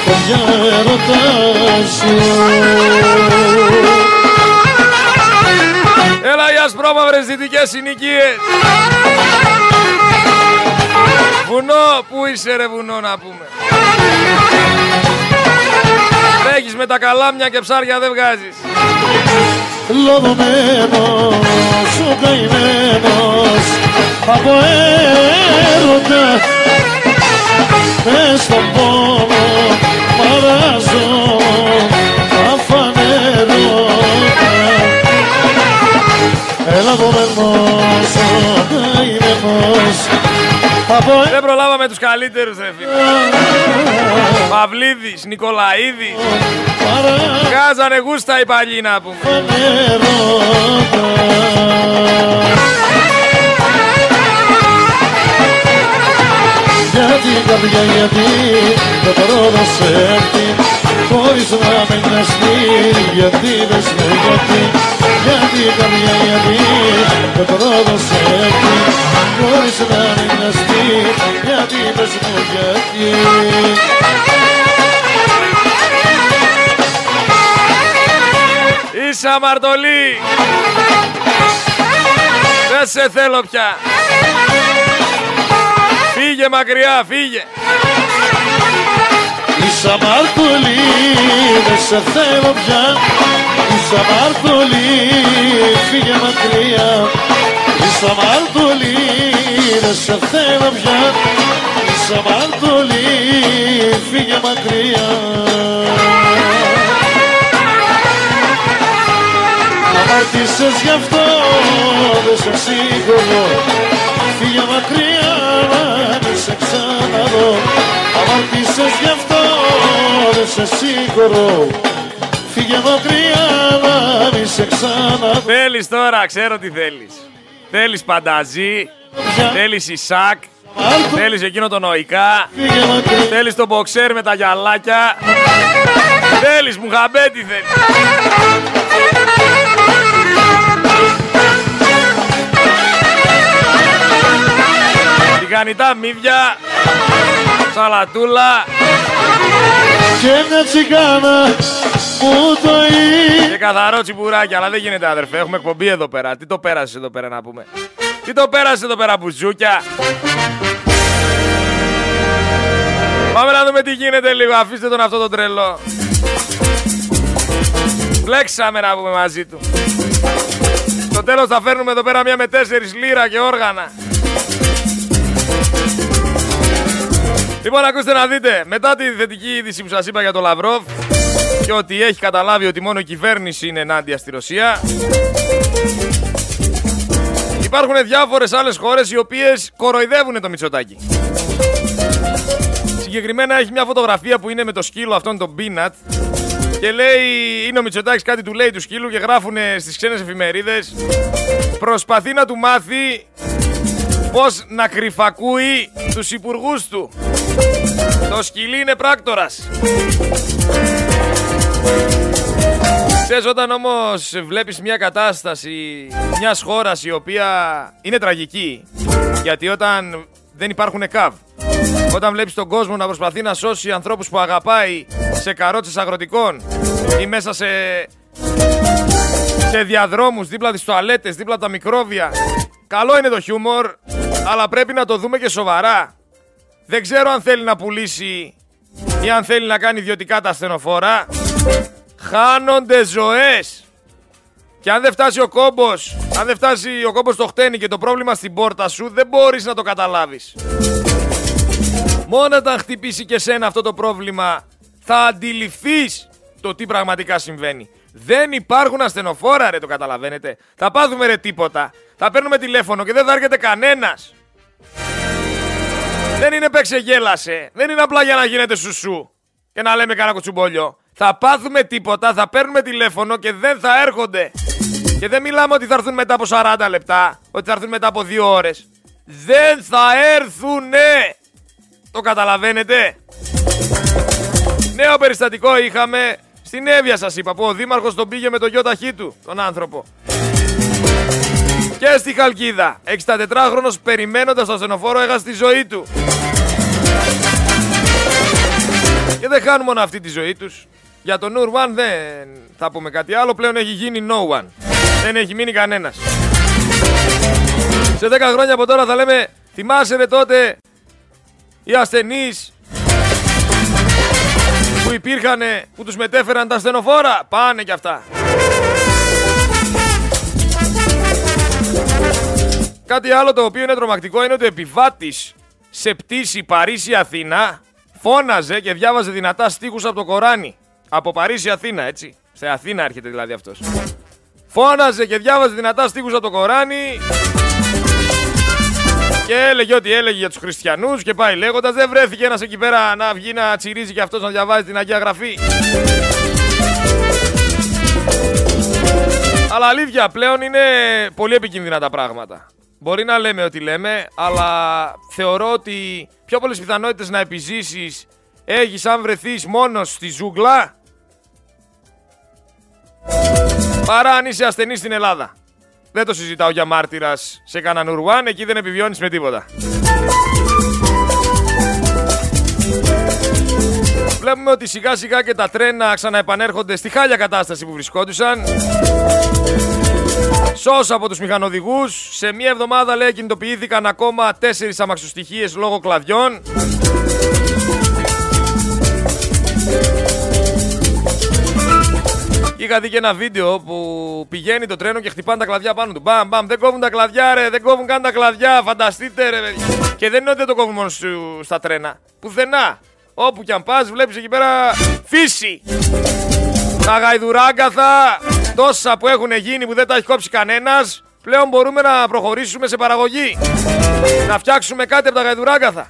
φωτιά ερωτά σου. Έλα οι ασπρόμαυρες δυτικές συνοικίες. Βουνό, πού είσαι ρε βουνό να πούμε. Τρέχεις με τα καλάμια και ψάρια δεν βγάζεις. Λοδωμένος, ο καημένος, από έρωτα, μες στον πόνο, παράζω, αφανερώ. Δεν προλάβαμε τους καλύτερους ρε φίλοι. Παυλίδης, Νικολαίδης. Βγάζανε γούστα οι παλιοί να πούμε. Γιατί καρδιά γιατί δεν μπορώ να σέρθει, χωρίς να με νοιαστεί, γιατί δεν σέρθει. Γιατί καμιά γιατί δεν μπορώ να σε έρθει, χωρίς να μην νοιαστεί, γιατί πες μου γιατί. Είσαι αμαρτωλή, δεν σε θέλω πια, φύγε μακριά, φύγε. Είσαι αμαρτωλή, δεν σε θέλω πια. Είσαι αμαρτωλή, φύγε μακριά. Είσαι αμαρτωλή, δεν σε θέλω πια. Είσαι αμαρτωλή, φύγε μακριά. Αμαρτήσες γι' αυτό, δεν σε συγχωρώ. Φύγε μακριά, δεν σε ξαναδώ. Αμαρτήσες γι' αυτό, δεν σε συγχωρώ. Φύγε μακριά να μη σε ξαναδώ. Θέλεις τώρα, ξέρω τι θέλεις. Θέλεις πανταζή, θέλεις Ισάκ, Θέλεις εκείνο τον νοϊκά, θέλεις τον μποξέρ με τα γυαλάκια, θέλεις Μουχαμπέτη θέλεις. Τηγανιτά μύδια, σαλατούλα και μια τσιγάνα που το είναι. Και καθαρό τσιμπουράκι, αλλά δεν γίνεται αδερφέ, έχουμε εκπομπή εδώ πέρα. Τι το πέρασες εδώ πέρα να πούμε. Τι το πέρασες εδώ πέρα μπουζούκια. Πάμε να δούμε τι γίνεται λίγο, αφήστε τον αυτό τον τρελό. Φλέξαμε να πούμε μαζί του. Στο τέλος θα φέρνουμε εδώ πέρα μια με τέσσερις λίρα και όργανα. Λοιπόν, ακούστε να δείτε, μετά τη θετική είδηση που σας είπα για τον Λαβρόφ και ότι έχει καταλάβει ότι μόνο η κυβέρνηση είναι ενάντια στη Ρωσία, υπάρχουν διάφορες άλλες χώρες οι οποίες κοροϊδεύουν το Μητσοτάκη. Συγκεκριμένα έχει μια φωτογραφία που είναι με το σκύλο αυτόν τον Peanut και λέει, είναι ο Μητσοτάκης, κάτι του λέει του σκύλου και γράφουν στις ξένες εφημερίδες προσπαθεί να του μάθει πώς να κρυφακούει τους υπουργούς του. Το σκυλί είναι πράκτορας. Ξέρεις, όταν όμως βλέπεις μια κατάσταση μιας χώρας η οποία είναι τραγική, γιατί όταν δεν υπάρχουν ΚΑΒ, όταν βλέπεις τον κόσμο να προσπαθεί να σώσει ανθρώπους που αγαπάει σε καρότσες αγροτικών ή μέσα σε, σε διαδρόμους, δίπλα τις τουαλέτες, δίπλα από τα μικρόβια. Καλό είναι το χιούμορ, αλλά πρέπει να το δούμε και σοβαρά. Δεν ξέρω αν θέλει να πουλήσει ή αν θέλει να κάνει ιδιωτικά τα ασθενοφόρα. Χάνονται ζωές. Και αν δεν φτάσει ο κόμπος, αν δεν φτάσει ο κόμπος το χτένι και το πρόβλημα στην πόρτα σου, δεν μπορείς να το καταλάβεις. Μόνο όταν χτυπήσει και σένα αυτό το πρόβλημα, θα αντιληφθείς το τι πραγματικά συμβαίνει. Δεν υπάρχουν ασθενοφόρα, ρε, το καταλαβαίνετε. Θα πάθουμε ρε τίποτα. Θα παίρνουμε τηλέφωνο και δεν θα έρχεται κανένας. Δεν είναι παίξε-γέλασε. Δεν είναι απλά για να γίνεται σουσού και να λέμε κανένα κουτσουμπόλιο. Θα πάθουμε τίποτα, θα παίρνουμε τηλέφωνο και δεν θα έρχονται. Και δεν μιλάμε ότι θα έρθουν μετά από σαράντα λεπτά, ότι θα έρθουν μετά από δύο ώρες. Δεν θα έρθουνε. Το καταλαβαίνετε. Νέο περιστατικό είχαμε στην Εύβοια, σας είπα, που ο δήμαρχος τον πήγε με το γιο ταχύ του, τον άνθρωπο. Και στη Χαλκίδα, εξήντα τετράχρονος περιμένοντας το ασθενοφόρο έχασε τη ζωή του. Και δεν χάνουν μόνο αυτή τη ζωή τους. Για τον Ουρ One δεν θα πούμε κάτι άλλο, πλέον έχει γίνει no one. Δεν έχει μείνει κανένας. Σε δέκα χρόνια από τώρα θα λέμε, θυμάσαι ρε τότε οι ασθενείς που υπήρχανε, που τους μετέφεραν τα ασθενοφόρα, πάνε κι αυτά. Κάτι άλλο το οποίο είναι τρομακτικό είναι ότι ο επιβάτης σε πτήση Παρίσι-Αθήνα φώναζε και διάβαζε δυνατά στίχους από το Κοράνι. Από Παρίσι-Αθήνα, έτσι. Σε Αθήνα έρχεται δηλαδή αυτός. Φώναζε και διάβαζε δυνατά στίχους από το Κοράνι και έλεγε ό,τι έλεγε για τους χριστιανούς και πάει λέγοντας. Δεν βρέθηκε ένας εκεί πέρα να βγει να τσιρίζει και αυτός να διαβάζει την Αγία Γραφή. Αλλά αλήθεια πλέον είναι πολύ επικίνδυνα τα πράγματα. Μπορεί να λέμε ό,τι λέμε, αλλά θεωρώ ότι πιο πολλές πιθανότητες να επιζήσεις έχεις αν βρεθείς μόνος στη ζούγκλα παρά αν είσαι ασθενής στην Ελλάδα. Δεν το συζητάω για μάρτυρας σε κανέναν ουρουάν, εκεί δεν επιβιώνεις με τίποτα. Βλέπουμε ότι σιγά σιγά και τα τρένα ξαναεπανέρχονται στη χάλια κατάσταση που βρισκόντουσαν. Σως από τους μηχανοδηγούς, σε μία εβδομάδα λέει κινητοποιήθηκαν ακόμα τέσσερις αμαξοστοιχίες λόγω κλαδιών. Είχα δει και ένα βίντεο που πηγαίνει το τρένο και χτυπάνε τα κλαδιά πάνω του. Μπαμ, μπαμ, δεν κόβουν τα κλαδιά ρε, δεν κόβουν καν τα κλαδιά, φανταστείτε ρε. Και δεν είναι ότι δεν το κόβουν μόνο στα τρένα, πουθενά. Όπου κι αν πας βλέπεις εκεί πέρα φύση. Τα γαϊδουράγκαθα, τόσα που έχουν γίνει που δεν τα έχει κόψει κανένας, πλέον μπορούμε να προχωρήσουμε σε παραγωγή. Να φτιάξουμε κάτι από τα γαϊδουράγκαθα.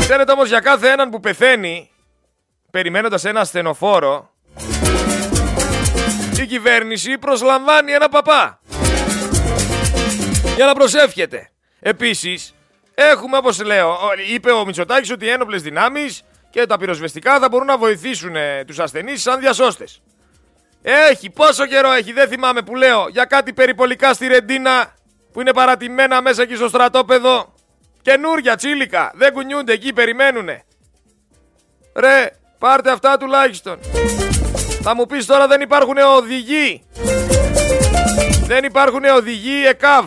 Ξέρετε όμως για κάθε έναν που πεθαίνει, περιμένοντας ένα ασθενοφόρο, η κυβέρνηση προσλαμβάνει ένα παπά. Για να προσεύχεται. Επίσης, έχουμε, όπως λέω, είπε ο Μητσοτάκης ότι οι ένοπλες δυνάμεις και τα πυροσβεστικά θα μπορούν να βοηθήσουν τους ασθενείς σαν διασώστες. Έχει, πόσο καιρό έχει, δεν θυμάμαι που λέω, για κάτι περιπολικά στη Ρεντίνα που είναι παρατημένα μέσα εκεί στο στρατόπεδο. Καινούρια τσίλικα, δεν κουνιούνται εκεί, περιμένουνε. Ρε, πάρτε αυτά τουλάχιστον. Θα μου πεις τώρα δεν υπάρχουν οδηγοί. Δεν υπάρχουν οδηγοί ΕΚΑΒ.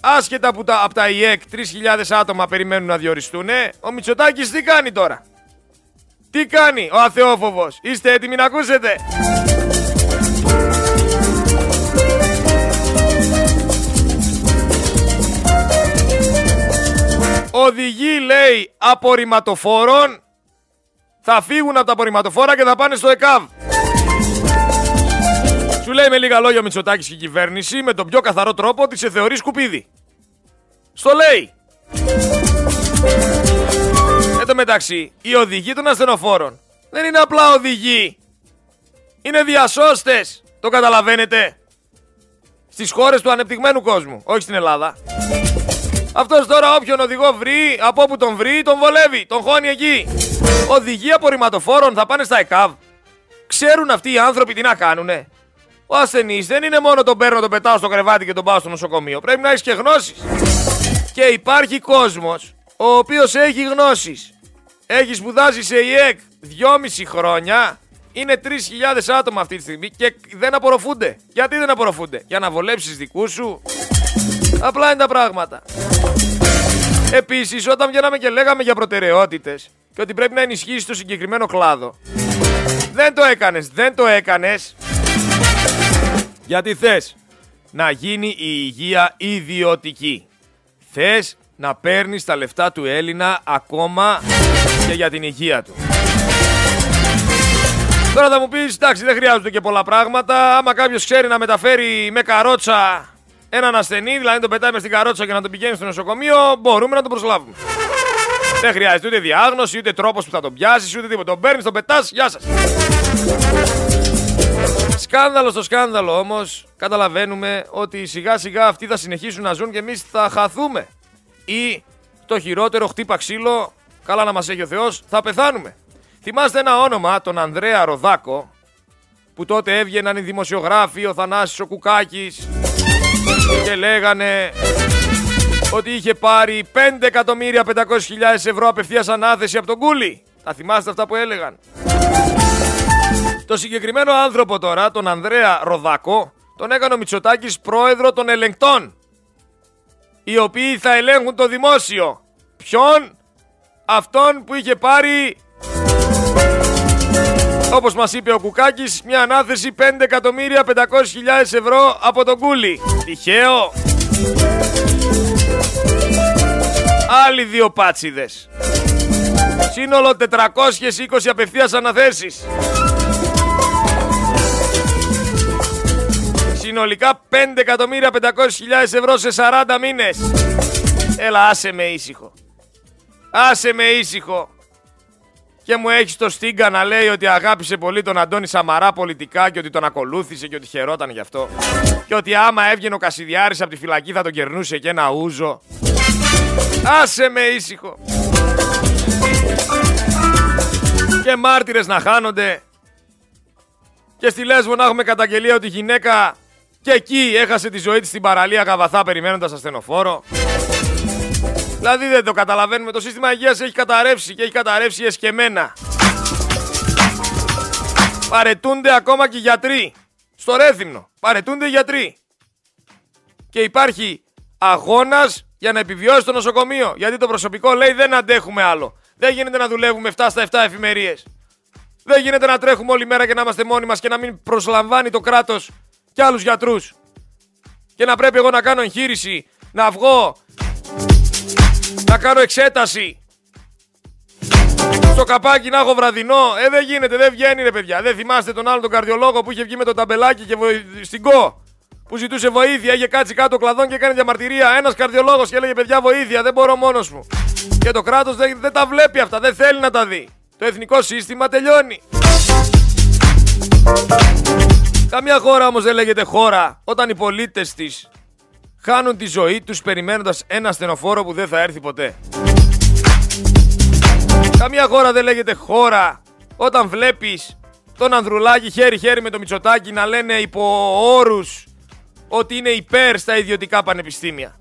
Άσχετα που τα, από τα ΙΕΚ τρεις χιλιάδες άτομα περιμένουν να διοριστούν. Ε. Ο Μητσοτάκης τι κάνει τώρα? Τι κάνει ο αθεόφοβος? Είστε έτοιμοι να ακούσετε? Οδηγοί, λέει, απορριμματοφόρων θα φύγουν από τα απορριμματοφόρα και θα πάνε στο ΕΚΑΒ. Σου λέει με λίγα λόγια ο Μητσοτάκης και η κυβέρνηση με τον πιο καθαρό τρόπο ότι σε θεωρεί σκουπίδι. Στο λέει. Εν τω μεταξύ, οι οδηγοί των ασθενοφόρων δεν είναι απλά οδηγοί. Είναι διασώστες. Το καταλαβαίνετε? Στις χώρες του ανεπτυγμένου κόσμου, όχι στην Ελλάδα. Αυτός τώρα όποιον οδηγό βρει, από όπου τον βρει, τον βολεύει, τον χώνει εκεί. Οδηγοί απορριμματοφόρων θα πάνε στα ΕΚΑΒ. Ξέρουν αυτοί οι άνθρωποι τι να κάνουνε. Ο ασθενής δεν είναι μόνο τον παίρνω, τον πετάω στο κρεβάτι και τον πάω στο νοσοκομείο. Πρέπει να έχεις και γνώσεις. Και υπάρχει κόσμος ο οποίος έχει γνώσεις. Έχει σπουδάσει σε ΙΕΚ δυόμιση χρόνια. Είναι τρεις χιλιάδες άτομα αυτή τη στιγμή και δεν απορροφούνται. Γιατί δεν απορροφούνται? Για να βολέψεις δικού σου. Απλά είναι τα πράγματα. Επίσης, όταν βγαίναμε και λέγαμε για προτεραιότητες και ότι πρέπει να ενισχύσεις το συγκεκριμένο κλάδο, δεν το έκανες, δεν το έκανες. Γιατί θες να γίνει η υγεία ιδιωτική. Θες να παίρνεις τα λεφτά του Έλληνα ακόμα και για την υγεία του. Τώρα θα μου πεις, εντάξει, δεν χρειάζονται και πολλά πράγματα. Άμα κάποιος ξέρει να μεταφέρει με καρότσα έναν ασθενή, δηλαδή τον πετάμε στην καρότσα και να τον πηγαίνει στο νοσοκομείο, μπορούμε να τον προσλάβουμε. Δεν χρειάζεται ούτε διάγνωση, ούτε τρόπος που θα τον πιάσεις, ούτε τίποτα. Τον παίρνεις, τον πετάς, γεια σας. Σκάνδαλο στο σκάνδαλο όμως, καταλαβαίνουμε ότι σιγά σιγά αυτοί θα συνεχίσουν να ζουν και εμείς θα χαθούμε. Ή το χειρότερο, χτύπα ξύλο, καλά να μας έχει ο Θεός, θα πεθάνουμε. Θυμάστε ένα όνομα, τον Ανδρέα Ροδάκο, που τότε έβγαιναν οι δημοσιογράφοι, ο Θανάσης ο Κουκάκης, και λέγανε ότι είχε πάρει πέντε εκατομμύρια πεντακόσιες χιλιάδες ευρώ απευθείας ανάθεση από τον Κούλι. Τα θυμάστε αυτά που έλεγαν? Το συγκεκριμένο άνθρωπο τώρα, τον Ανδρέα Ροδάκο, τον έκανε ο Μητσοτάκης πρόεδρο των ελεγκτών, οι οποίοι θα ελέγχουν το δημόσιο. Ποιον? Αυτόν που είχε πάρει, όπως μας είπε ο Κουκάκης, μια ανάθεση πέντε εκατομμύρια πεντακόσιες χιλιάδες ευρώ από τον Κούλι. Τυχαίο? Άλλοι δύο πάτσιδες. Σύνολο τετρακόσιες είκοσι απευθείας αναθέσεις. Συνολικά πέντε εκατομμύρια πεντακόσιες χιλιάδες ευρώ σε σαράντα μήνες. Έλα, άσε με ήσυχο. Άσε με ήσυχο. Και μου έχει το Στίγκα να λέει ότι αγάπησε πολύ τον Αντώνη Σαμαρά πολιτικά και ότι τον ακολούθησε και ότι χαιρόταν γι' αυτό. Και ότι άμα έβγαινε ο Κασιδιάρης από τη φυλακή θα τον κερνούσε και ένα ούζο. Άσε με ήσυχο. Και μάρτυρες να χάνονται. Και στη Λέσβο να έχουμε καταγγελία ότι η γυναίκα και εκεί έχασε τη ζωή της στην παραλία Γαβαθά περιμένοντας ασθενοφόρο. Δηλαδή δεν το καταλαβαίνουμε. Το σύστημα υγείας έχει καταρρεύσει και έχει καταρρεύσει εσκεμμένα. Παρετούνται ακόμα και οι γιατροί. Στο Ρέθυμνο. Παρετούνται οι γιατροί. Και υπάρχει αγώνας για να επιβιώσει το νοσοκομείο. Γιατί το προσωπικό λέει δεν αντέχουμε άλλο. Δεν γίνεται να δουλεύουμε επτά στα επτά εφημερίες. Δεν γίνεται να τρέχουμε όλη μέρα και να είμαστε μόνοι μας και να μην προσλαμβάνει το κράτος και άλλους γιατρούς. Και να πρέπει εγώ να κάνω εγχείρηση, να βγω, να κάνω εξέταση. Στο καπάκι να έχω βραδινό. Ε, δεν γίνεται, δεν βγαίνει ρε παιδιά. Δεν θυμάστε τον άλλο τον καρδιολόγο που είχε βγει με τον ταμπελάκι και βοη... στην ΚΟ, που ζητούσε βοήθεια, είχε κάτσει κάτω κλαδών και έκανε διαμαρτυρία. Ένας καρδιολόγος και έλεγε παιδιά βοήθεια, δεν μπορώ μόνος μου. Και το κράτος δεν, δεν τα βλέπει αυτά, δεν θέλει να τα δει. Το εθνικό σύστημα τελειώνει. Καμιά χώρα όμως δεν λέγεται χώρα όταν οι πολίτες της χάνουν τη ζωή τους περιμένοντας ένα ασθενοφόρο που δεν θα έρθει ποτέ. Καμία χώρα δεν λέγεται χώρα όταν βλέπεις τον Ανδρουλάκη χέρι-χέρι με τον Μητσοτάκη να λένε υπό όρους ότι είναι υπέρ στα ιδιωτικά πανεπιστήμια.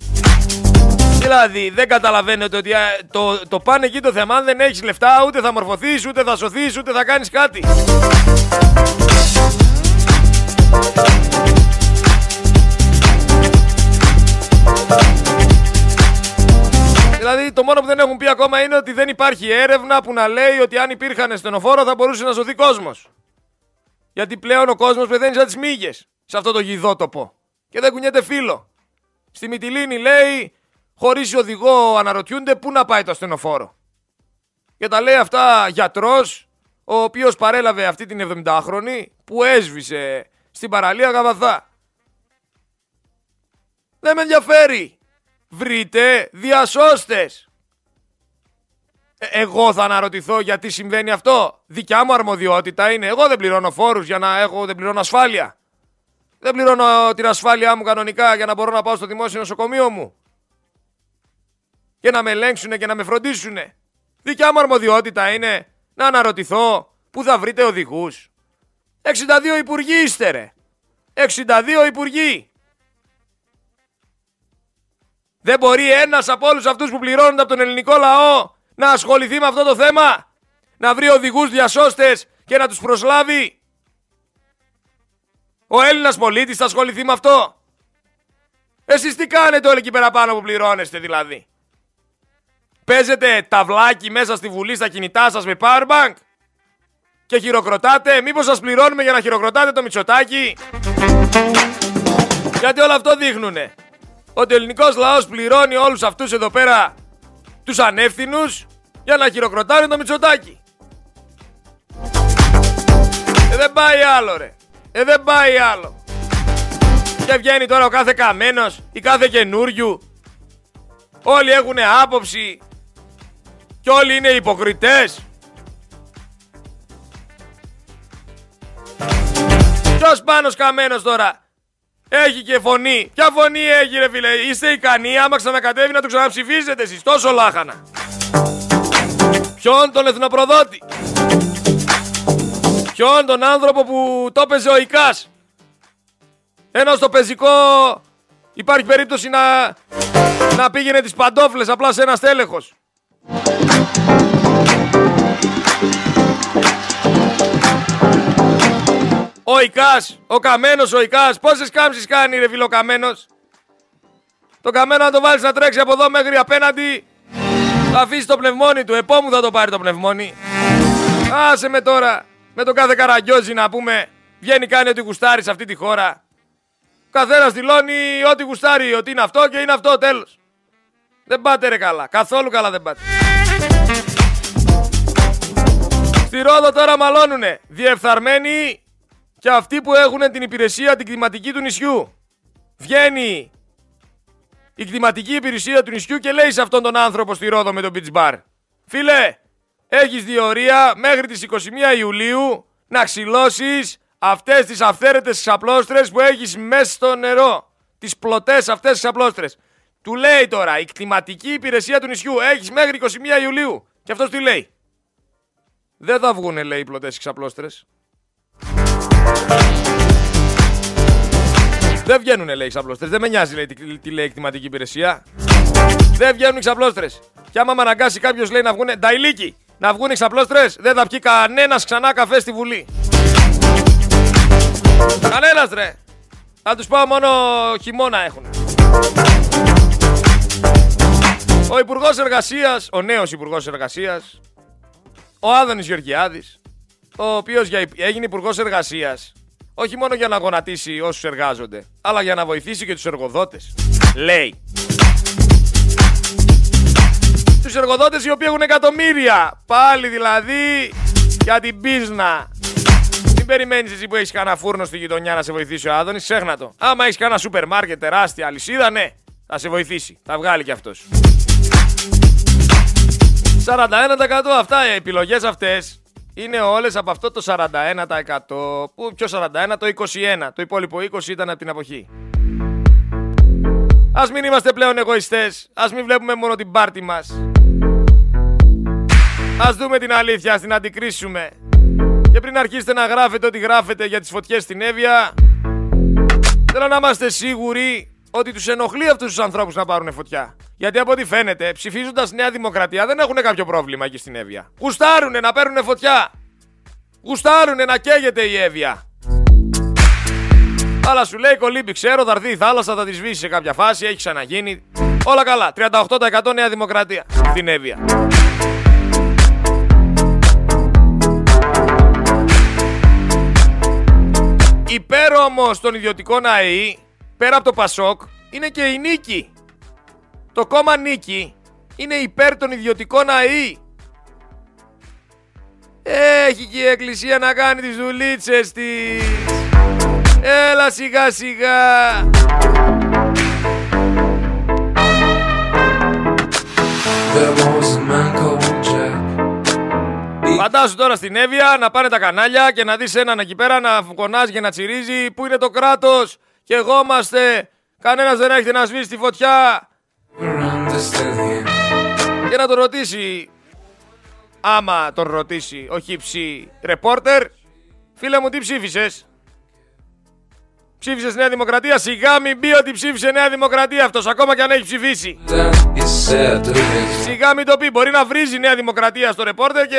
Δηλαδή δεν καταλαβαίνετε ότι το, το πάνε εκεί το θέμα, αν δεν έχεις λεφτά ούτε θα μορφωθείς, ούτε θα σωθείς, ούτε θα κάνεις κάτι. Δηλαδή το μόνο που δεν έχουν πει ακόμα είναι ότι δεν υπάρχει έρευνα που να λέει ότι αν υπήρχαν ασθενοφόρο θα μπορούσε να σωθεί κόσμος. Γιατί πλέον ο κόσμος πεθαίνει σαν τις μύγες σε αυτό το γιδότοπο και δεν κουνιέται φύλλο. Στη Μυτιλίνη λέει χωρίς οδηγό αναρωτιούνται πού να πάει το ασθενοφόρο. Και τα λέει αυτά γιατρός ο οποίος παρέλαβε αυτή την εβδομηντάχρονη που έσβησε στην παραλία Γαβαθά. Δεν με ενδιαφέρει. Βρείτε διασώστες. Ε, εγώ θα αναρωτηθώ γιατί συμβαίνει αυτό. Δικιά μου αρμοδιότητα είναι. Εγώ δεν πληρώνω φόρους για να έχω, δεν πληρώνω ασφάλεια. Δεν πληρώνω την ασφάλειά μου κανονικά για να μπορώ να πάω στο δημόσιο νοσοκομείο μου. Και να με ελέγξουν και να με φροντίσουν. Δικιά μου αρμοδιότητα είναι να αναρωτηθώ πού θα βρείτε οδηγούς. εξήντα δύο υπουργοί είστε ρε. εξήντα δύο υπουργοί. Δεν μπορεί ένας από όλους αυτούς που πληρώνονται από τον ελληνικό λαό να ασχοληθεί με αυτό το θέμα, να βρει οδηγούς διασώστες και να τους προσλάβει. Ο Έλληνας πολίτης θα ασχοληθεί με αυτό. Εσείς τι κάνετε όλοι εκεί πέρα πάνω που πληρώνεστε δηλαδή. Παίζετε ταυλάκι μέσα στη Βουλή στα κινητά σας με powerbank και χειροκροτάτε. Μήπως σας πληρώνουμε για να χειροκροτάτε το Μητσοτάκη. Γιατί όλο αυτό δείχνουνε. Ότι ο ελληνικός λαός πληρώνει όλους αυτούς εδώ πέρα τους ανεύθυνους για να χειροκροτάνε το Μητσοτάκη. Ε, δεν πάει άλλο ρε. Ε, δεν πάει άλλο. Και βγαίνει τώρα ο κάθε Καμένος ή κάθε καινούριου. Όλοι έχουν άποψη και όλοι είναι υποκριτές. Ποιος Πάνος Καμένος τώρα. Έχει και φωνή. Ποια φωνή έχει ρε φίλε. Είστε ικανοί άμα ξανακατεύει να το ξαναψηφίζετε εσείς. Τόσο λάχανα. Ποιον τον εθνοπροδότη. Ποιον τον άνθρωπο που το έπαιζε ο Ικάς. Ενώ στο πεζικό υπάρχει περίπτωση να, να πήγαινε τις παντόφλες απλά σε ένα στέλεχος. Ο Ικάς, ο Καμένος, ο Ικάς, πόσες κάμψεις κάνει ρε φίλο ο Καμένος. Το Καμένο να το βάλεις να τρέξει από εδώ μέχρι απέναντι, θα αφήσει το πνευμόνι του, επόμου θα το πάρει το πνευμόνι. Άσε με τώρα, με τον κάθε Καραγκιόζη να πούμε, βγαίνει κάνει ό,τι γουστάρει σε αυτή τη χώρα. Ο καθένας δηλώνει ό,τι γουστάρει, ότι είναι αυτό και είναι αυτό, τέλος. Δεν πάτε ρε καλά, καθόλου καλά δεν πάτε. Στη Ρόδο τώρα μαλώνουνε, διεφθαρμένοι. Και αυτοί που έχουν την υπηρεσία την κτηματική του νησιού. Βγαίνει η κτηματική υπηρεσία του νησιού και λέει σε αυτόν τον άνθρωπο στη Ρόδο με τον beach bar. Φίλε, έχεις διορία μέχρι τις εικοστή πρώτη Ιουλίου να ξυλώσεις αυτές τις αυθαίρετες ξαπλώστρες που έχεις μέσα στο νερό. Τις πλωτές αυτές τις ξαπλώστρες. Του λέει τώρα η κτηματική υπηρεσία του νησιού έχεις μέχρι εικοστή πρώτη Ιουλίου. Και αυτός τι λέει. Δεν θα βγούνε λέει οι πλωτές ξαπλώστρες. Δεν βγαίνουνε λέει οι ξαπλώστρες. Δεν με νοιάζει λέει, τι, τι λέει η κτηματική υπηρεσία. Δεν βγαίνουν οι ξαπλώστρες. Και άμα με αναγκάσει κάποιος λέει να βγουνε Νταϊλίκη, να βγουν οι ξαπλώστρες, δεν θα πιει κανένας ξανά καφέ στη Βουλή. Κανένας ρε. Θα τους πάω μόνο χειμώνα έχουν. Ο Υπουργός Εργασίας, ο νέος Υπουργός Εργασίας, ο Άδωνης Γεωργιάδης, ο οποίος έγινε υπουργός εργασίας, όχι μόνο για να γονατίσει όσους εργάζονται, αλλά για να βοηθήσει και τους εργοδότες. Λέει. Τους εργοδότες οι οποίοι έχουν εκατομμύρια. Πάλι δηλαδή για την πίσνα. Μην περιμένεις εσύ που έχεις κανένα φούρνο στη γειτονιά να σε βοηθήσει ο Άδωνης, ξέχνα το. Άμα έχεις κανένα σούπερ μάρκετ τεράστια αλυσίδα, ναι, θα σε βοηθήσει. Θα βγάλει κι αυτός. σαράντα ένα τοις εκατό αυτά οι επιλογές αυτές. Είναι όλες από αυτό το σαράντα ένα τοις εκατό, που πιο σαράντα ένα, το είκοσι ένα, το υπόλοιπο είκοσι ήταν από την αποχή. Ας μην είμαστε πλέον εγωιστές. Ας μην βλέπουμε μόνο την πάρτη μας. Ας δούμε την αλήθεια, ας την αντικρίσουμε. Και πριν αρχίσετε να γράφετε ό,τι γράφετε για τις φωτιές στην Εύβοια, θέλω να είμαστε σίγουροι ότι τους ενοχλεί αυτούς τους ανθρώπους να πάρουν φωτιά. Γιατί από ό,τι φαίνεται, ψηφίζοντας Νέα Δημοκρατία, δεν έχουν κάποιο πρόβλημα εκεί στην Εύβοια. Γουστάρουνε να παίρνουν φωτιά. Γουστάρουνε να καίγεται η Εύβοια. Αλλά σου λέει κολύμπη, ξέρω, θα έρθει η θάλασσα, θα τη σβήσει σε κάποια φάση, έχει ξαναγίνει. Όλα καλά. τριάντα οκτώ τοις εκατό Νέα Δημοκρατία στην Εύβοια. Υπέρ όμως των ιδιωτικών ΑΕΗ, πέρα από το Πασόκ, είναι και η Νίκη. Το κόμμα Νίκη είναι υπέρ των ιδιωτικών ΑΕΗ. Έχει και η Εκκλησία να κάνει τις δουλίτσες της. Έλα σιγά σιγά. Φαντάσου τώρα στην Εύβοια να πάνε τα κανάλια και να δεις έναν εκεί πέρα να φουκωνάζει και να τσιρίζει που είναι το κράτος και εγώ είμαστε. Κανένας δεν έχετε να σβήσει τη φωτιά. Και να τον ρωτήσει, άμα τον ρωτήσει ο χύψη ρεπόρτερ, φίλε μου, τι ψήφισες? Ψήφισες Νέα Δημοκρατία? Σιγά μην πει ότι ψήφισε Νέα Δημοκρατία αυτός, ακόμα και αν έχει ψηφίσει. Σιγά μην το πει, μπορεί να βρίζει Νέα Δημοκρατία στο ρεπόρτερ και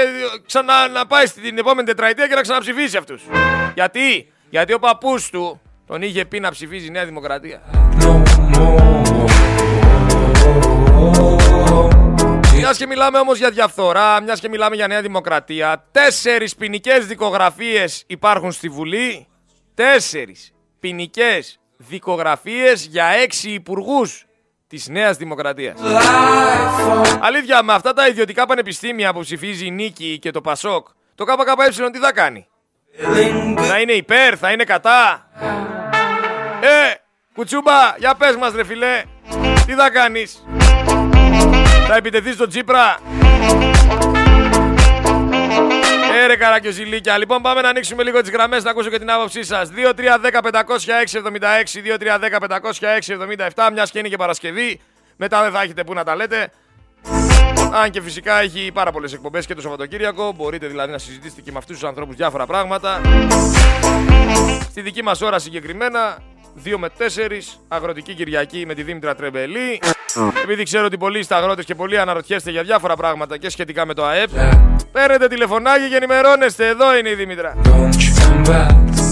ξανά να πάει στην επόμενη τετραετία και να ξαναψηφίσει αυτούς. Γιατί? Γιατί ο παππούς του τον είχε πει να ψηφίζει Νέα Δημοκρατία. Μιας και μιλάμε όμως για διαφθορά, μιας και μιλάμε για Νέα Δημοκρατία, τέσσερις ποινικές δικογραφίες υπάρχουν στη Βουλή. Τέσσερις ποινικές δικογραφίες για έξι υπουργούς της Νέας Δημοκρατίας. Αλήθεια, με αυτά τα ιδιωτικά πανεπιστήμια που ψηφίζει η Νίκη και το Πασόκ, το ΚΚΕ τι θα κάνει? Θα είναι υπέρ, θα είναι κατά? Ε, Κουτσούμπα, για πες μας ρε φιλέ, τι θα κάνεις? Θα επιτεθείς στον Τσίπρα? Έρε καρακιοζηλίκια. Λοιπόν, πάμε να ανοίξουμε λίγο τις γραμμές να ακούσω και την άποψή σας. δύο τρία δέκα πεντακόσια έξι εβδομήντα έξι, δύο τρία δέκα πεντακόσια έξι εβδομήντα επτά, μιας και είναι και Παρασκευή. Μετά δεν θα έχετε που να τα λέτε. Αν και φυσικά έχει πάρα πολλές εκπομπές και το Σαββατοκύριακο. Μπορείτε δηλαδή να συζητήσετε και με αυτούς τους ανθρώπους διάφορα πράγματα. Στη δική μας ώρα συγκεκριμένα, δύο με τέσσερα, Αγροτική Κυριακή με τη Δήμητρα Τρεμπελή. Επειδή ξέρω ότι πολλοί είστε αγρότες και πολλοί αναρωτιέστε για διάφορα πράγματα και σχετικά με το Α Ε Π, παίρνετε τηλεφωνάκι και ενημερώνεστε. Εδώ είναι η Δήμητρα.